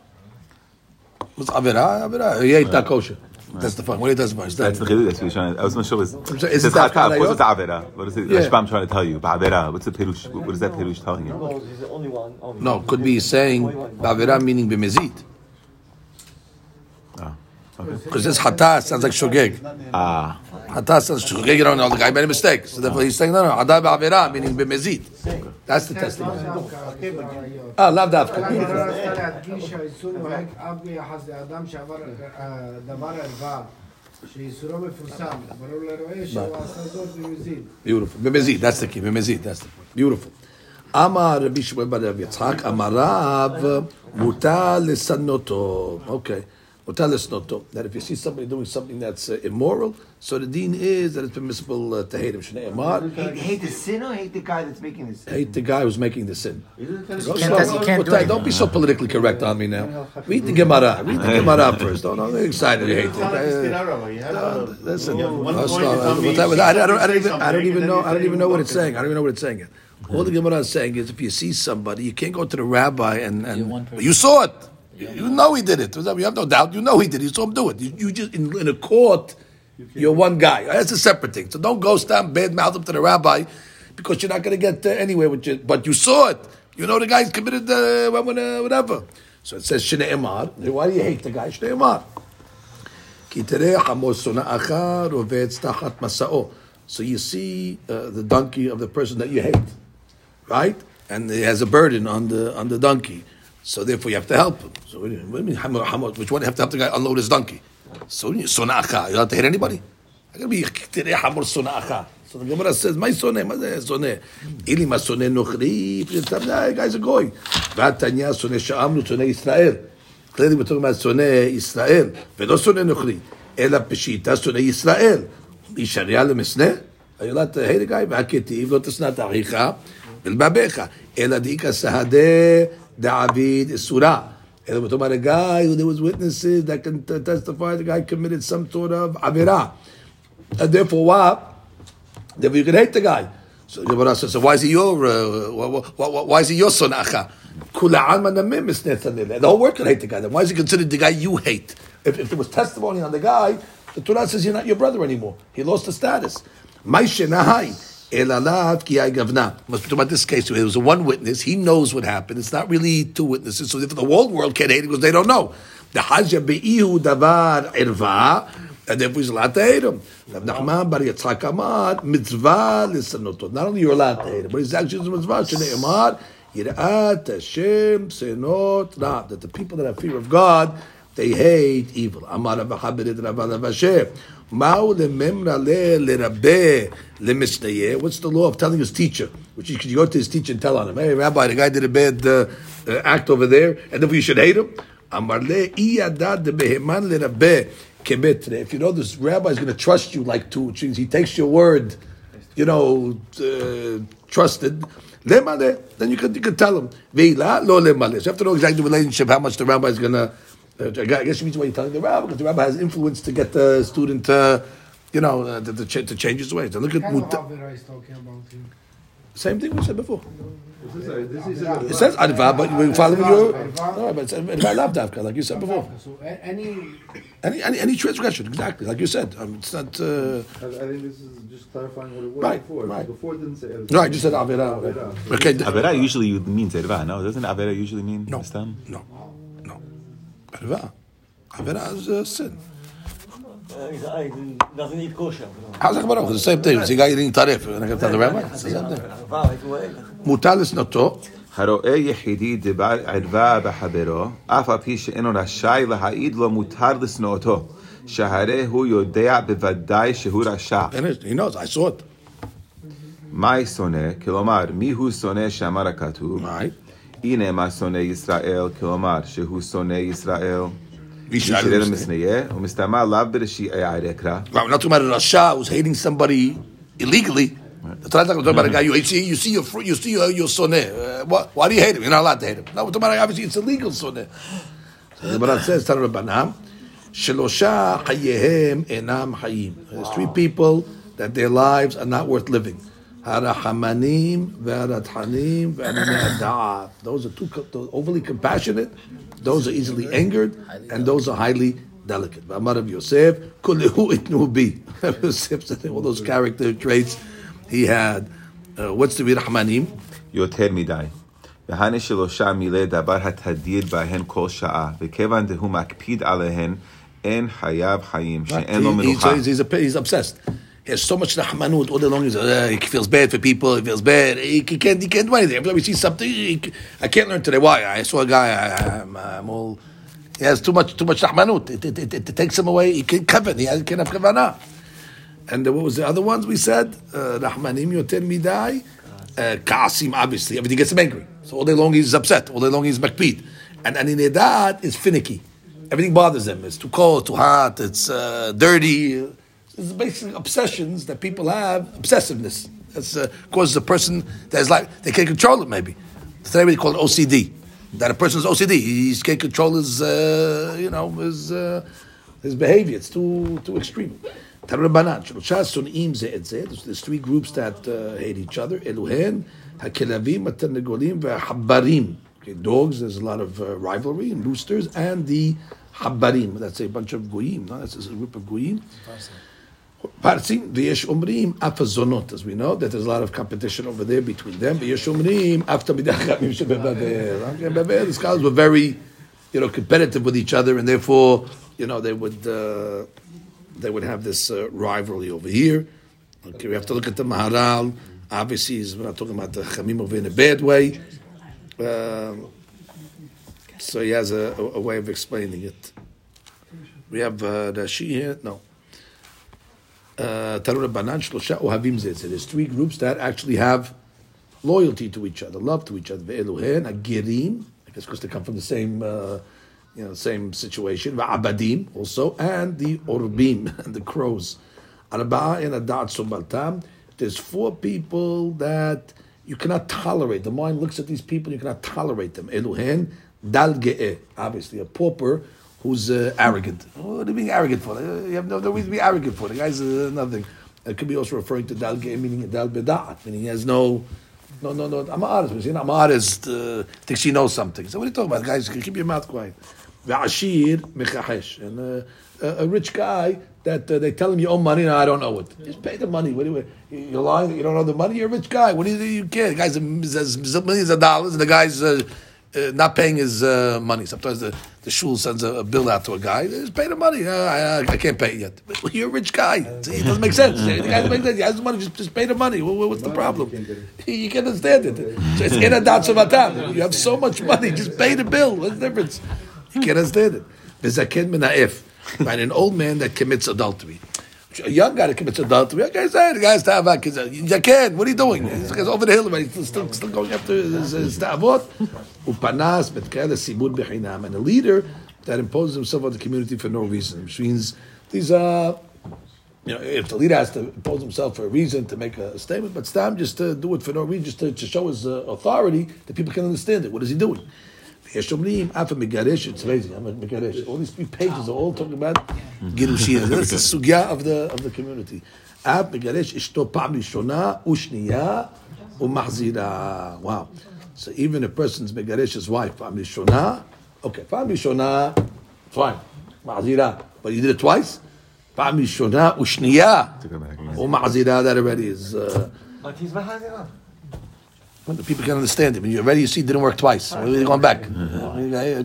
was avera avera. He ate that kosher. Right. That's the fun. What it does about it. That's the chiddush. That's trying. I was not sure. Is it's the Akav? What's the Avera? What is it? Rashbam trying to tell you. Avera. What's the Pirush? What is that Pirush telling you? No, could be saying Avera meaning b'mezid. Ah, okay. Because this Hata sounds like Shogeg. Ah. Hata sounds Shogeg. You don't know the guy made a mistake. So therefore he's saying no, no. Hata b'Avera meaning b'mezid. That's the testimony. Ah, love that. Beautiful. B'mezid. That's the key. B'mezid. That's the key. Beautiful. Amar Rabbi Shmuel bar Rabbi Yitzchak Amar Rav Mutar lesanoto. Okay. Mutar lesanoto. That if you see somebody doing something that's uh, immoral, so the deen is that it's permissible uh, to hate him. Hate, hate the sin or hate the guy that's making the sin? Hate the guy who's making the sin. Can't, so, can't do don't be so politically correct on me now. Read the Gemara. Read the Gemara first. Don't get excited. You hate it. Uh, listen. I don't, I don't even, I don't even know. I don't even know what it's saying. I don't even know what it's saying yet. All the Gemara is saying is if you see somebody, you can't go to the rabbi and, and you saw it. You, you know he did it. You have no doubt. You know he did it. You saw him do it. You, you just in, in a court... You're one guy. That's a separate thing. So don't go stand bad mouth up to the rabbi because you're not going to get uh, anywhere with it. But you saw it. You know the guy's committed uh, whatever. So it says, Shnei Emar. Why do you hate the guy? Shnei Emar. So you see uh, the donkey of the person that you hate. Right? And he has a burden on the on the donkey. So therefore you have to help him. So what do you mean? Which one? You have to help the guy unload his donkey. So you sonacha, you don't have to hate anybody. I gotta be tirei hamor sonacha. So the Gemara says, "My soneh, my soneh, ili ma soneh nochri." Guys are going. Vatanya soneh sha'amnu soneh Israel. Clearly, we're talking about soneh Israel. Ve'lo soneh nochri. Ela peshita soneh Israel. Yisharia lemesneh. Are you allowed to hate a guy? Va'ketiv lo tasnat aricha v'lbabecha. Ela diika sahadeh da'avid esurah. And we're talking about a guy who there was witnesses that can t- testify the guy committed some sort of avira. And therefore, what? Therefore, you can hate the guy. So the Gemara says, so why is he your, uh, why, why, why is he your son, Acha? The whole world can hate the guy. Then why is he considered the guy you hate? If, if there was testimony on the guy, the Torah says you're not your brother anymore. He lost the status. Must be talking about this case. It was one witness. He knows what happened. It's not really two witnesses. So if the whole world can't hate it because they don't know. The Hajjah be'ihu davar erva, and therefore he's allowed to hate him. Nachman bar Yitzchak Amar mitzvah l'sanotot. Not only you're allowed to hate him, but he's actually mitzvah. Shnei Amar yirat Hashem senot ra. That the people that have fear of God, they hate evil. Amar v'chabered Rabbah Hashem. What's the law of telling his teacher? Which you should go to his teacher and tell on him, hey, Rabbi, the guy did a bad uh, uh, act over there, and if you should hate him, if you know this rabbi is going to trust you like two things, he takes your word, you know, uh, trusted, then you can, you can tell him. You have to know exactly the relationship, how much the rabbi is going to. I guess you mean why you're telling the rabbi, because the rabbi has influence to get the student, uh, you know, uh, to, to, ch- to change his ways. So look at Muta. Same thing we said before. This is a, this is a, it says adva, but we're following your. No, but it's adva davka, like you said before. So any, any, any, any transgression, exactly, like you said. Um, it's not. Uh, I, I think this is just clarifying what it was right, before. Right. Before it didn't say adva. Right, just said avera. Avera. Okay. Avera usually means adva. No, doesn't avera usually mean no? No. Avera, avera is a sin. Doesn't eat kosher. How's that about it? The same thing. It's a guy eating tarif. And I can tell the rabbi. It's the same thing. Mutar lesanoto. Haro'eh yechidi debar adva b'chavero. Af al pi she'eno rashai lahaid lo mutar lesanoto. Shaharehu yodea bevadai shehu rasha. He knows. I saw it. My soneh kilomar mihu soneh shamar hakatuv. Right. הנה מה שונא ישראל, כלומר שהוא שונא ישראל, וישאר משנאה, ומסתמא עליו בראשי העקרה. We're not talking about a rasha who's hating somebody illegally. That's not talking about a guy you see, you see your you see your soneh. Why do you hate him? You're not allowed to hate him. No, we're talking about obviously it's illegal soneh. The Bible says, "Tanura Banan, shelosha chayehem enam chayim." There's three people that their lives are not worth living. Harachamanim ve'aratchanim ve'aminadaat. Those are too co- overly compassionate. Those are easily angered, and those are highly delicate. V'amar Rabbi Yosef, kulehu itnu bi. Rabbi Yosef said all those character traits he had. Uh, what's the virahmanim? Yoter midai. V'hane shelosha mile dabar hatadid b'hen kol sha'a. V'kevan dehu makpid alehen en hayav hayim she'en lo menucha. He's, he's, he's obsessed. He has so much rahmanut all day long. He's, uh, he feels bad for people. He feels bad. He, he can't. He can't do anything. Every time we see something, he, I can't learn today. Why? I saw a guy. I, I'm, I'm all. He has too much. Too much rahmanut. It, it, it, it takes him away. He can't covet. He can't have kavanah. And uh, what was the other ones we said? Rahmanim yoter midai, kasim. Obviously, everything gets him angry. So all day long he's upset. All day long he's makpid. And aninedat is finicky. Everything bothers him. It's too cold. Too hot. It's uh, dirty. It's basically obsessions that people have, obsessiveness. That's uh, causes a person that's like, they can't control it maybe. Today we call it O C D. That a person's O C D. He can't control his, uh, you know, his uh, his behavior. It's too too extreme. Tanura Banan. There's three groups that uh, hate each other. Eluhen, hakelavim, haternegolim, v'habarim. Dogs, there's a lot of uh, rivalry, and roosters, and the habarim. That's a bunch of goyim. No? That's a group of goyim. Parsim, v'yesh umrim afazonot, as we know, that there's a lot of competition over there between them. V'yesh umrim after midachamim shebebaber. The scholars were very, you know, competitive with each other, and therefore, you know, they would uh, they would have this uh, rivalry over here. Okay, we have to look at the Maharal. Obviously, he's, we're not talking about the chamim over in a bad way. Um, so he has a, a way of explaining it. We have uh, Rashi here. No. Uh, there's three groups that actually have loyalty to each other, love to each other. Ve'eluhen, agirim, I guess because they come from the same, uh, you know, same situation. Va'abadim also, and the orbim and the crows. Arba'a and adat sobaltam. There's four people that you cannot tolerate. The mind looks at these people, you cannot tolerate them. Eluhen, dalge'e, obviously a pauper. Who's uh, arrogant? What are you being arrogant for? You have no, no reason to be arrogant for. The guy's uh, nothing. It could be also referring to dal ge, meaning dal beda'at, meaning he has no, no, no, no. I'm an artist. I'm an artist. Uh, thinks he knows something. So what are you talking about, guys? Keep your mouth quiet. Ve'ashir mechahesh, and uh, a, a rich guy that uh, they tell him you owe money. No, I don't know it. Just pay the money. What you, you're lying that you don't know the money. You're a rich guy. What do you, you care? The guy's has millions of dollars, and the guy's. Uh, Uh, not paying his uh, money. Sometimes the, the shul sends a, a bill out to a guy. Just pay the money. Uh, I, I can't pay it yet. Well, you're a rich guy. It doesn't make sense. The guy doesn't make sense. He has the money. Just, just pay the money. Well, what's the problem? You can't understand it. So it's in a datsuvatam. You have so much money. Just pay the bill. What's the difference? You can't understand it. V'zaken mina'ef. Right? An old man that commits adultery. A young guy that commits adultery. A guy's there. The guy's ta'avot. Zaken, what are you doing? This guy's over the hill already. He's still, still going after his, his ta'avot. And a leader that imposes himself on the community for no reason, which means these are, you know, if the leader has to impose himself for a reason to make a statement, but Stam just to do it for no reason, just to, to show his uh, authority that people can understand it. What is he doing? It's lazy. All these three pages are all talking about Girushin. That's the sugya of the of the community. Wow. So even a person's megaresh's wife, family shona, okay, family shona, fine, ma'azira. But you did it twice? Family shona, ushniya. Or ma'azira, that already is. Uh, but he's ma'azira. Well, the people can understand him. You already, you see, it didn't work twice. We're really going back.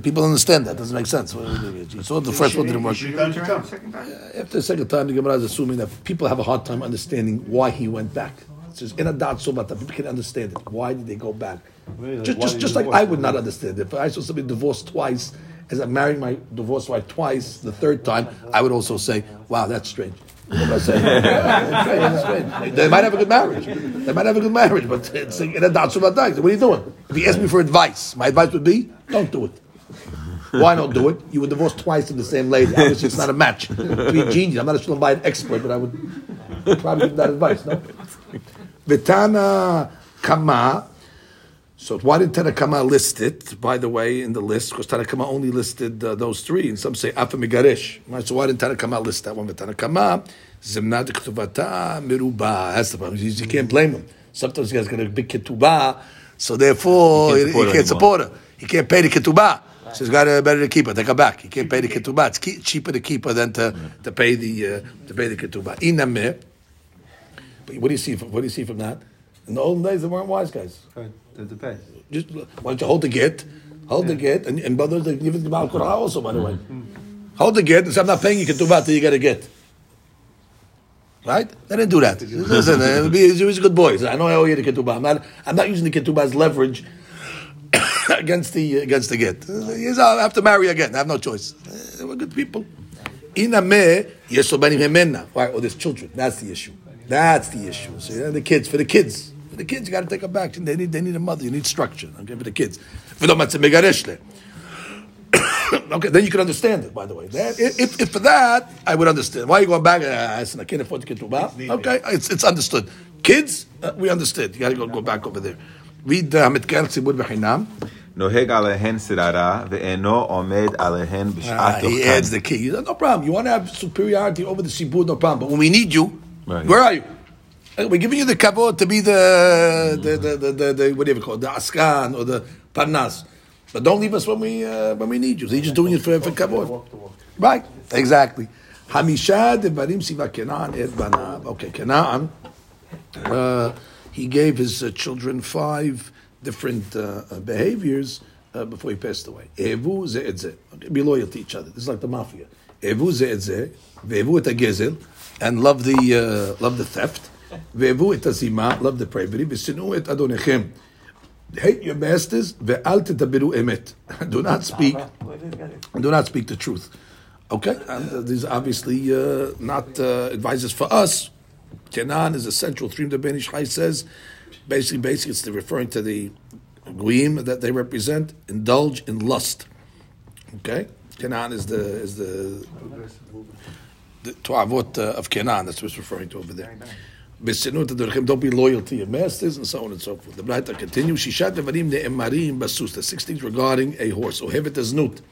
People understand that. It doesn't make sense. You saw the first one didn't work. After the second time, the Gemara is assuming that people have a hard time understanding why he went back. It's just in a doubt so much that people can understand it. Why did they go back? Really? Just, just, just like I would not understand it. If I saw somebody divorced twice, as I'm marrying my divorced wife twice, the third time, I would also say, wow, that's strange. That's strange. That's strange. They might have a good marriage. They might have a good marriage, but it's in a doubt so much. What are you doing? If you ask me for advice, my advice would be, don't do it. Why not do it? You were divorced twice to the same lady. Obviously, it's not a match. To be a genius. I'm not a by an expert, but I would probably give that advice, no? Vitana Kama. So why did Tana Kama list it, by the way, in the list? Because Tana Kama only listed uh, those three, and some say Afa Megaresh. Right, so why didn't Tana Kama list that one? Vitana Kama, Zemna de Ketuvata Merubah. That's the problem. You, you can't blame him. Sometimes he has got a big ketubah, so therefore he can't support, he, he can't support her. He can't pay the ketubah. So it's gotta better to keep it. Take it back. You can't pay the ketubah. It's ke- cheaper to keep her than to, to pay the uh, to pay the ketubah. Inameh. But what do you see? From, what do you see from that? In the olden days, they weren't wise guys. Right. Just why don't you hold the get, hold yeah. the get, and and brothers they give it to Baal Korah also. By the way, hold the get, and say, I'm not paying you ketubah till you get a get. Right? They didn't do that. Listen, it'll be, he's a good boy. I know I owe you the ketubah. I'm not. I'm not using the ketubah as leverage against the against the get. He's, I have to marry again. I have no choice. They were good people. Inameh yesobanim hemenna. Why? Or there's children. That's the issue. That's the issue. So you know, the kids, for the kids, for the kids, you got to take them back. They need, they need a mother. You need structure. Okay, for the kids. Okay, then you can understand it. By the way, that, if, if for that, I would understand. Why are you going back? I said I can't afford to ketubah. Okay, it's it's understood. Kids, uh, we understood. You got to go go back over there. Read Hamid Karsi Bud B'Chinam. Noheg alehen sirara ve'eno omed alehen b'shato. He adds the key. No problem. You want to have superiority over the sibud? No problem. But when we need you. Right. Where are you? We're giving you the kavod to be the the the the, the, the what do you call it? The askan or the parnas, but don't leave us when we uh, when we need you. So you're just doing it for for kavod, right? Exactly. Hamisha devarim siva Kenan et banav. Okay, Kenan. Uh, he gave his uh, children five different uh, behaviors uh, before he passed away. Evu ze et ze. Be loyal to each other. This is like the mafia. Evu ze et ze. Vevu et hagezel. And love the uh, love the theft. Ve'evu et hazima, love the bravery. Ve'sinu et adonechem, hate your masters. Ve'al tetabiru emet, do not speak, do not speak the truth. Okay, and uh, these obviously uh, not uh, advices for us. Kenan is a central theme. The Ben Ish Chai says, basically, basically, it's referring to the guim that they represent. Indulge in lust. Okay, Kenan is the is the. The Toavot uh, of Kenan, that's what it's referring to over there. Don't be loyal to your masters, and so on and so forth. The Braita continues. The six things regarding a horse. Ohevet aznut,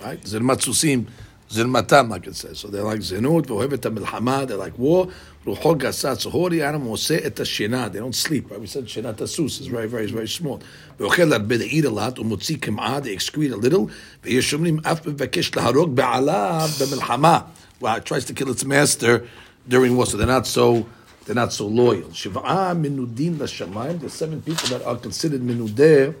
right? Zirmat susim, zirmatam, like it says. So they're like zinut, ohevet milchama, they're like war. Ruchol gasat, so hori adam oseh et shena. They don't sleep, right? We said shena tasus is very, very, very small. They eat a lot, umutzi kim'ah, they excrete a little. V'yeshumrim af bevakesh laharog ba'alav b'milchama. Well, it tries to kill its master during war, so they're not so they're not so loyal. Shiva'ah minudin l'shamayim. There's seven people that are considered minudeh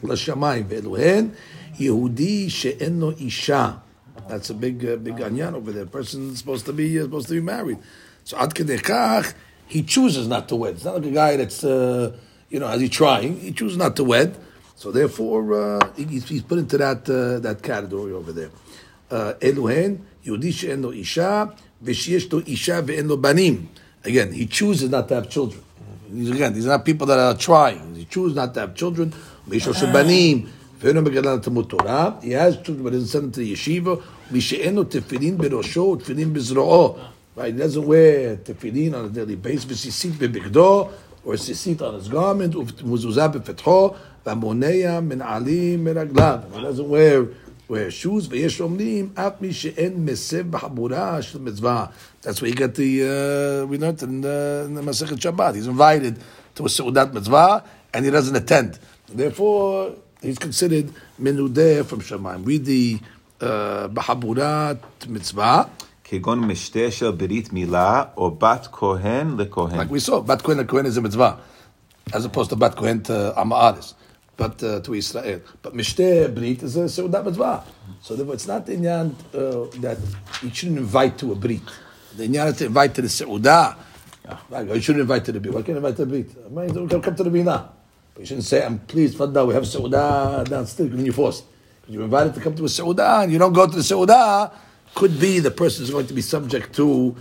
l'shamayim. Ve'eluhen Yehudi she'enno isha. That's a big uh, big anyan over there. Person's supposed to be uh, supposed to be married. So ad kedei kach, he chooses not to wed. It's not like a guy that's uh, you know, as he's trying, he chooses not to wed. So therefore, uh, he, he's put into that uh, that category over there. Eluhen. Uh, Yehudi she'en lo isha, v'sheyesh lo isha ve'en lo banim. Again, he chooses not to have children. Again, these are not people that are trying. He chooses not to have children. V'yishosh banim, ve'en lo megalan tamut Torah. He has children, but doesn't send them to the yeshiva. V'she'en lo tefillin berosho, tefillin bezro'o. Right, he doesn't wear tefillin on a daily basis. V'sisit be'bigdo, or sisit on his garment. V'muzuzah be'fetcho, v'amoneya min alim meraglav. He doesn't wear Where shoes, that's where you got the, uh, we learned in the, in the Masechet Shabbat. He's invited to a Seudat Mitzvah, and he doesn't attend. Therefore, he's considered Menudeh from Shamayim. Read the B'haburat uh, Mitzvah. Kegon mishteh shel berit milah, or bat kohen lekohen. Like we saw, bat kohen lekohen is a mitzvah, as opposed to bat kohen to Amaris. But uh, to Israel, but mishteh brit is a seudat mitzvah. So therefore, it's not the inyan uh, that you shouldn't invite to a brit. The inyan is to invite to the seudah. Yeah. You shouldn't invite to the brit. Why can't invite to the brit? I mean, you can come to the bina. But you shouldn't say, "I'm pleased, Fadda, we have seudah downstairs." When you're forced, you're invited to come to a seudah, and you don't go to the seudah. Could be the person is going to be subject to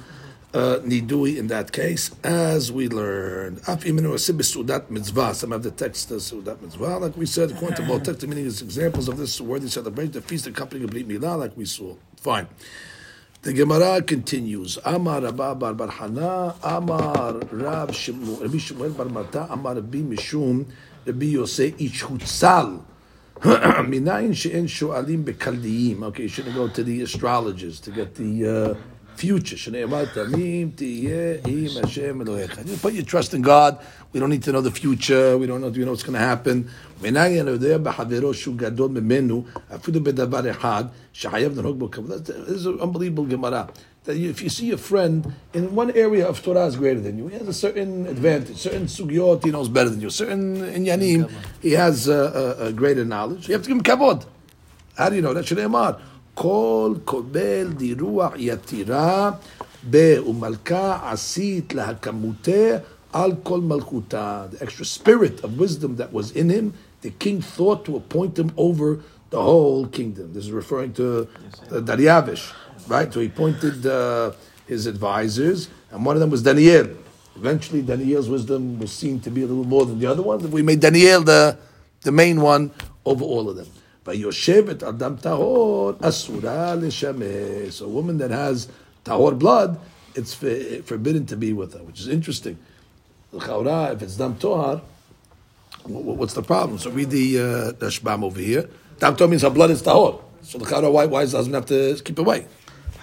Uh, nidui in that case, as we learned. Some have the text of Seudat Mitzvah, like we said, according to Baltek, the meaning is examples of this worthy celebration, the feast accompanying Brit Milah, like we saw. Fine. The Gemara continues. Amar Rabah bar bar Chana, Amar Rabbi Shmuel bar Mata, Amar Rabbi Mishum, Rabbi Yosef Ishutsal. Minayin she'en sho'alim bekaldiim. Okay, you shouldn't go to the astrologers to get the... Uh, future. Tamim Tiyeh im Hashem Elohecha. You put your trust in God. We don't need to know the future. We don't know. Do you know what's going to happen? This is an unbelievable Gemara. That if you see a friend in one area of Torah is greater than you, he has a certain advantage, certain sugyot he knows better than you, certain inyanim he has a, a, a greater knowledge. You have to give him kavod. How do you know that? Shneimar kol kobel diruach yatira be umalka asit lahakamute al kol malchuta. The extra spirit of wisdom that was in him, the king thought to appoint him over the whole kingdom. This is referring to uh, Dariavish. Right, so he appointed uh, his advisors, and one of them was Daniel. Eventually, Daniel's wisdom was seen to be a little more than the other ones. We made Daniel the, the main one over all of them. But Yoshevet Adam Tahor Asura Leshameh. So a woman that has Tahor blood, it's forbidden to be with her, which is interesting. L'chaura, if it's Dam Tohar, what's the problem? So read the uh, Rashbam over here. Dam Tohar means her blood is Tahor. So L'chaura, why, why does the husband have to keep away?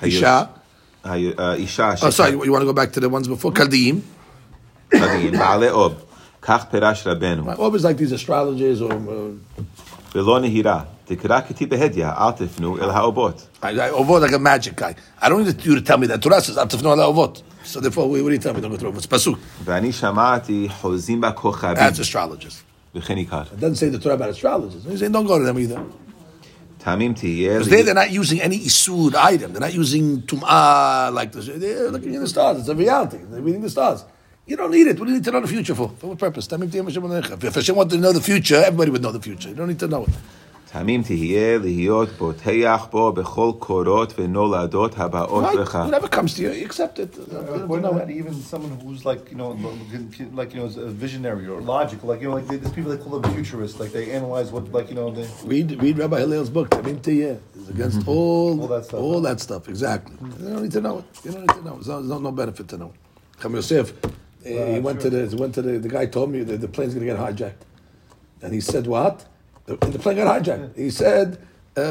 Isha. Uh, Isha. Oh, sorry, you, you want to go back to the ones before? Kaddim. Kaddim Baale Ob. Kach Perash Rabbeinu. Ob is like these astrologers or... Velo Nehira. Tikra Kiti Behedya. Al Tifnu El HaObot. Obot like a magic guy. I don't need you to tell me that. Torah says Al Tifnu El HaObot. So therefore, what do you tell me? Don't go through. It's Pasuk. V'ani Shamati Hozim Ba'Kochavim. That's astrologers. V'chenikar. It doesn't say the Torah about astrologers. He's saying don't go to them either. Because there they're not using any isud item. They're not using tum'ah like this. They're looking at the stars. It's a reality. They're reading the stars. You don't need it. What do you need to know the future for? For what purpose? If Hashem wanted to know the future, everybody would know the future. You don't need to know it. Whatever comes to you, you accept it. Not even someone who's like you know, like you know, a visionary or logical, like you know, like there's people that call them futurists, like they analyze what, like you know, they read read Rabbi Hillel's book. Tamim Tiyeh is against all all that stuff. All that stuff. Exactly. Mm-hmm. You don't need to know it. You don't need to know it. There's no, no benefit to know it. Chameh Yosef, he went to the he went to the, the guy told me that the plane's going to get hijacked, and he said what? The, the plane got hijacked. Yeah. He said, uh, uh,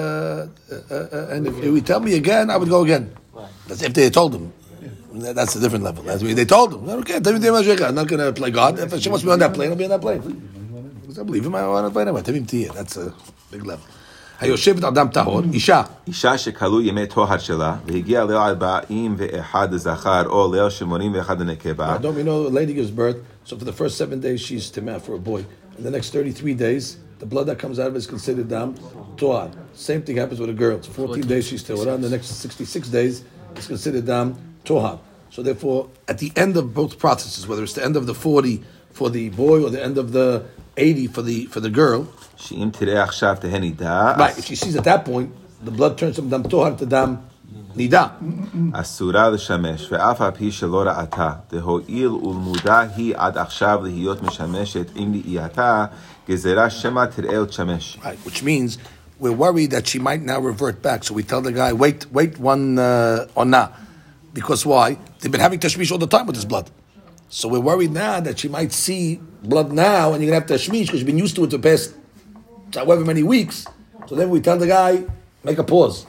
uh, and if you tell me again, I would go again. Right. That's if they told him. Yeah. That's a different level. That's if they told him. Okay, I'm not going to play God. If she wants to be on that plane, I'll be on that plane. I believe him. I want to play anyway. Tell him to you. That's a big level. Hayoshevet Adam Tahor, Isha. Isha shekalu yemei tohar shela, v'higia le'al ba'im ve'echad zachar, or le'al shemonim ve'echad nekeba. Don't you know, a lady gives birth, so for the first seven days, she's tameh for a boy. In the next thirty-three days, the blood that comes out of it is considered dam tohar. Same thing happens with a girl. It's fourteen days she's tohar. In the next sixty-six days, it's considered dam tohar. So therefore, at the end of both processes, whether it's the end of the forty for the boy or the end of the eighty for the for the girl. Right, if she sees at that point, the blood turns from dam tohar to dam nida. Asura l'shamesh ve'afa pi shelora ata dehoil ulmuda hi ad achshav lehiyot mishameshet im li'iyata gezerah shema tirel shamesh. Right, which means we're worried that she might now revert back. So we tell the guy, wait, wait one uh, ona, because why? They've been having tashmish all the time with this blood. So we're worried now that she might see blood now, and you're going to have tashmish because you've been used to it the past however many weeks. So then we tell the guy, make a pause.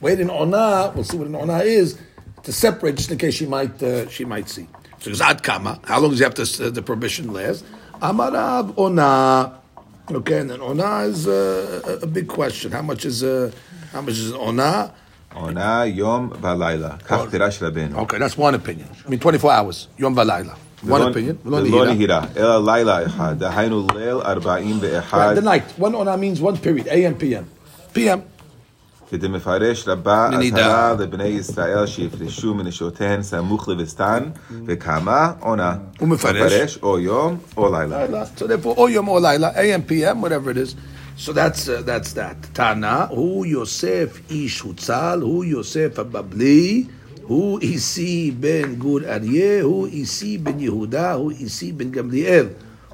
Wait in ona, we'll see what an ona is, to separate just in case she might uh, she might see. So it's ad kama. How long does you have to, uh, the prohibition last? Amarav ona. Okay, and then ona is uh, a, a big question. How much is uh, how much is ona? Ona yom v'layla. Kach tirash rabbeinu. Okay, that's one opinion. I mean, twenty-four hours. Yom v'layla. One the opinion. The night. One ona means one period. A M, P M. P M. So therefore, o yom o layla, A M, P M, whatever it is. So that's uh, that's that. Tana, who Yosef Ishutsal, who Yosef Ababli, who Issi ben Gur Aryeh, who Issi ben Yehuda, who Issi ben Gamliel,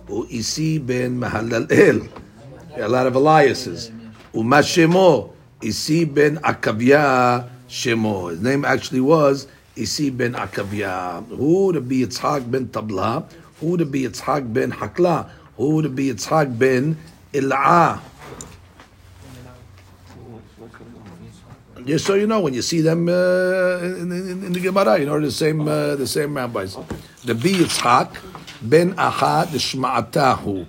who Issi ben Mahalalel. A lot of aliases. Uma Shemo, Issi ben Akavya Shemo. His name actually was Issi ben Akavya. Who to be B'itzhak Ben Tabla, who to be B'itzhak Ben Hakla, who to be B'itzhak Ben Il'ah. Just so you know, when you see them uh, in, in, in the Gemara, you know, the same uh, the same rabbis. The B'itzhak Ben Acha D'shma'atahu.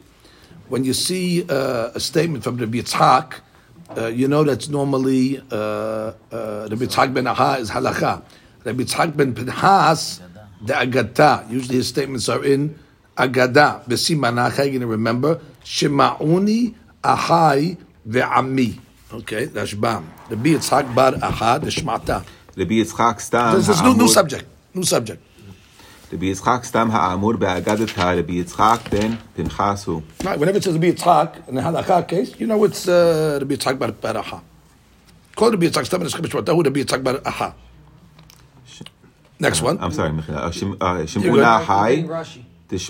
When you see uh, a statement from the B'itzhak, uh, you know that's normally uh, uh, the B'itzhak Ben Acha is halakha. The B'itzhak Ben Pinhas the Agata. Usually his statements are in Agada. B'simanacha, you're going to remember, Shema'uni Ahai Ve'ami. Okay, Rashbam. The B'itzhak bar Ahad, the Shmata. The B'itzhak stam. This is new, new subject. New subject. The B'itzhak stam ha'amur be'agadatah. The B'itzhak ben pinchasu. Right, whenever it says B'itzhak in the halakha case, you know it's uh, the B'itzhak bar Ahad. Call the B'itzhak stam and the Shmatahu, the B'itzhak bar Ahad. Next one. I'm sorry, Michal. Shimuna Ahai.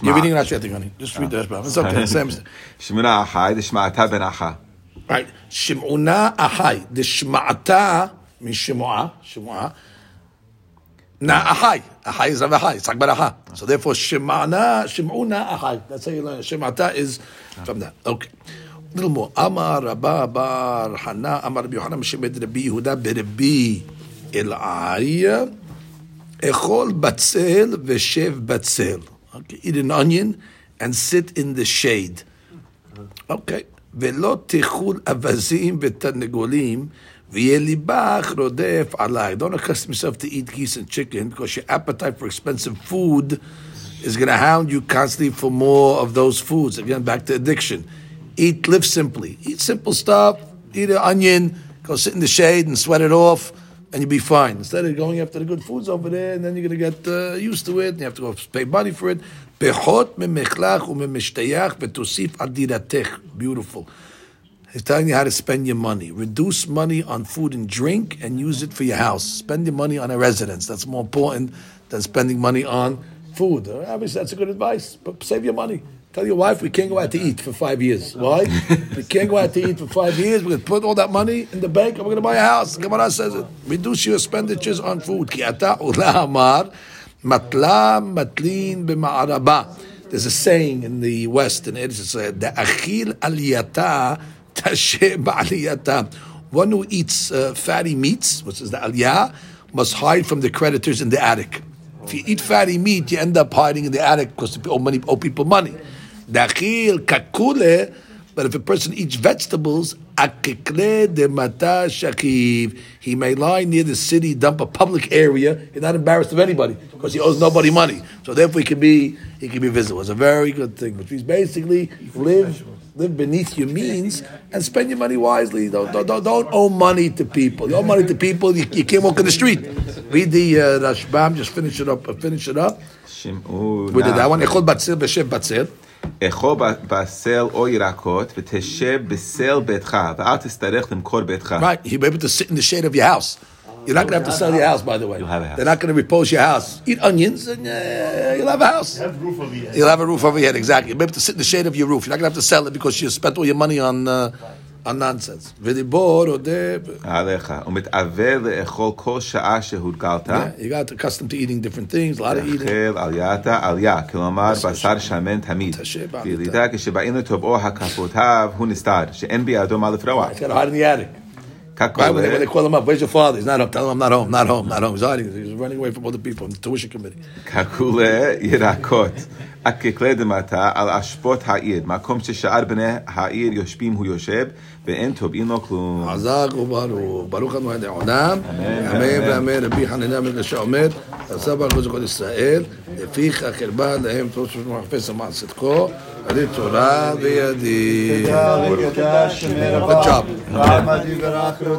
You're reading Rashi, I think, honey. Just read the Rashbam. It's okay. Same thing. Shimuna Ahai, the Shmata ben Ahad. Right, Shim'una Ahai. The Shma'ata means Shim'ua, Shim'ua. Na Ahai. Ahai is Rav Ahai. It's Akbar Ahai. So therefore, Shim'ana, Shim'una Ahai. That's how you learn. Shim'ata is from that. Okay. A little more. Amar Rabah bar bar Chana. Amar Rabbi Chanina ben Yehuda. B'Rabbi Elai. Echol batzel v'shev batzel. Okay. Eat an onion and sit in the shade. Okay. ולא תאכול אבזים ותרנגולים, ויהיה ליבך רודף עלי. Don't accustom yourself to eat geese and chicken because your appetite for expensive food is going to hound you constantly for more of those foods. Again, back to addiction. Eat, live simply. Eat simple stuff. Eat an onion. Go sit in the shade and sweat it off, and you'll be fine. Instead of going after the good foods over there, and then you're going to get uh, used to it, and you have to go pay money for it. Beautiful. He's telling you how to spend your money. Reduce money on food and drink and use it for your house. Spend your money on a residence. That's more important than spending money on food. Obviously, that's a good advice, but save your money. Tell your wife we can't go out to eat for five years. Why? We can't go out to eat for five years. We're going to put all that money in the bank and we're going to buy a house. The Gemara says it. Reduce your expenditures on food. There's a saying in the West, and it says, "The achil aliyata tashem aliyata." One who eats uh, fatty meats, which is the aliyah, must hide from the creditors in the attic. If you eat fatty meat, you end up hiding in the attic because you owe, money, owe people money. But if a person eats vegetables, he may lie near the city, dump a public area. He's not embarrassed of anybody because he owes nobody money. So therefore, he can be he can be visible. It's a very good thing, which means basically live live beneath your means and spend your money wisely. Don't don't, don't owe money to people. You owe money to people, you, you can't walk in the street. Read the uh, Rashbam. Just finish it up. Uh, finish it up. Shim'una. We did that one. Echol batzel v'shev batzel. Echol batzel o yirakot v'teshev b'sel betcha v'al testarech lemkor betcha. Right. You'll be able to sit in the shade of your house. You're not going to have to sell your house, by the way. You'll have a house. They're not going to repose your house. Eat onions and uh, you'll have a house. You'll have a roof over your head. You'll have a roof over your head, exactly. You'll be able to sit in the shade of your roof. You're not going to have to sell it because you spent all your money on... Uh, on nonsense. V'dibor odeh. Alecha. Umetaveh le'echol kol sha'a shehudgalta. You got accustomed to eating different things. A lot of eating. Echel aliyata aliyah. Kilomar basar shamen tamid. V'yilida k'sheba'in le'tov'o ha'kafotav hu nistar. She'en bi'ado ma'alef rawah. He's got to hide in the attic. Right, when, they, when they call him up, where's your father? He's not up. Tell him I'm not home, not home, not home. He's hiding. He's running away from all the people in the tuition committee. Kakule yirakot. Akikle demata al ashpot ha'ir. Makom she'sha'ar b'nei ha'ir yoshbim hu yoshev. Ve'en tob'in lo klum. Azag u'baruch. Baruch anu ha'nei onam. Amen. Amen. Rabbi Chanina ben Dosa omer. Asaba al-Guzukot Yisrael. Lefich ha'kirba lehem toshu ma'afes ha'ma'at sitko. Good job.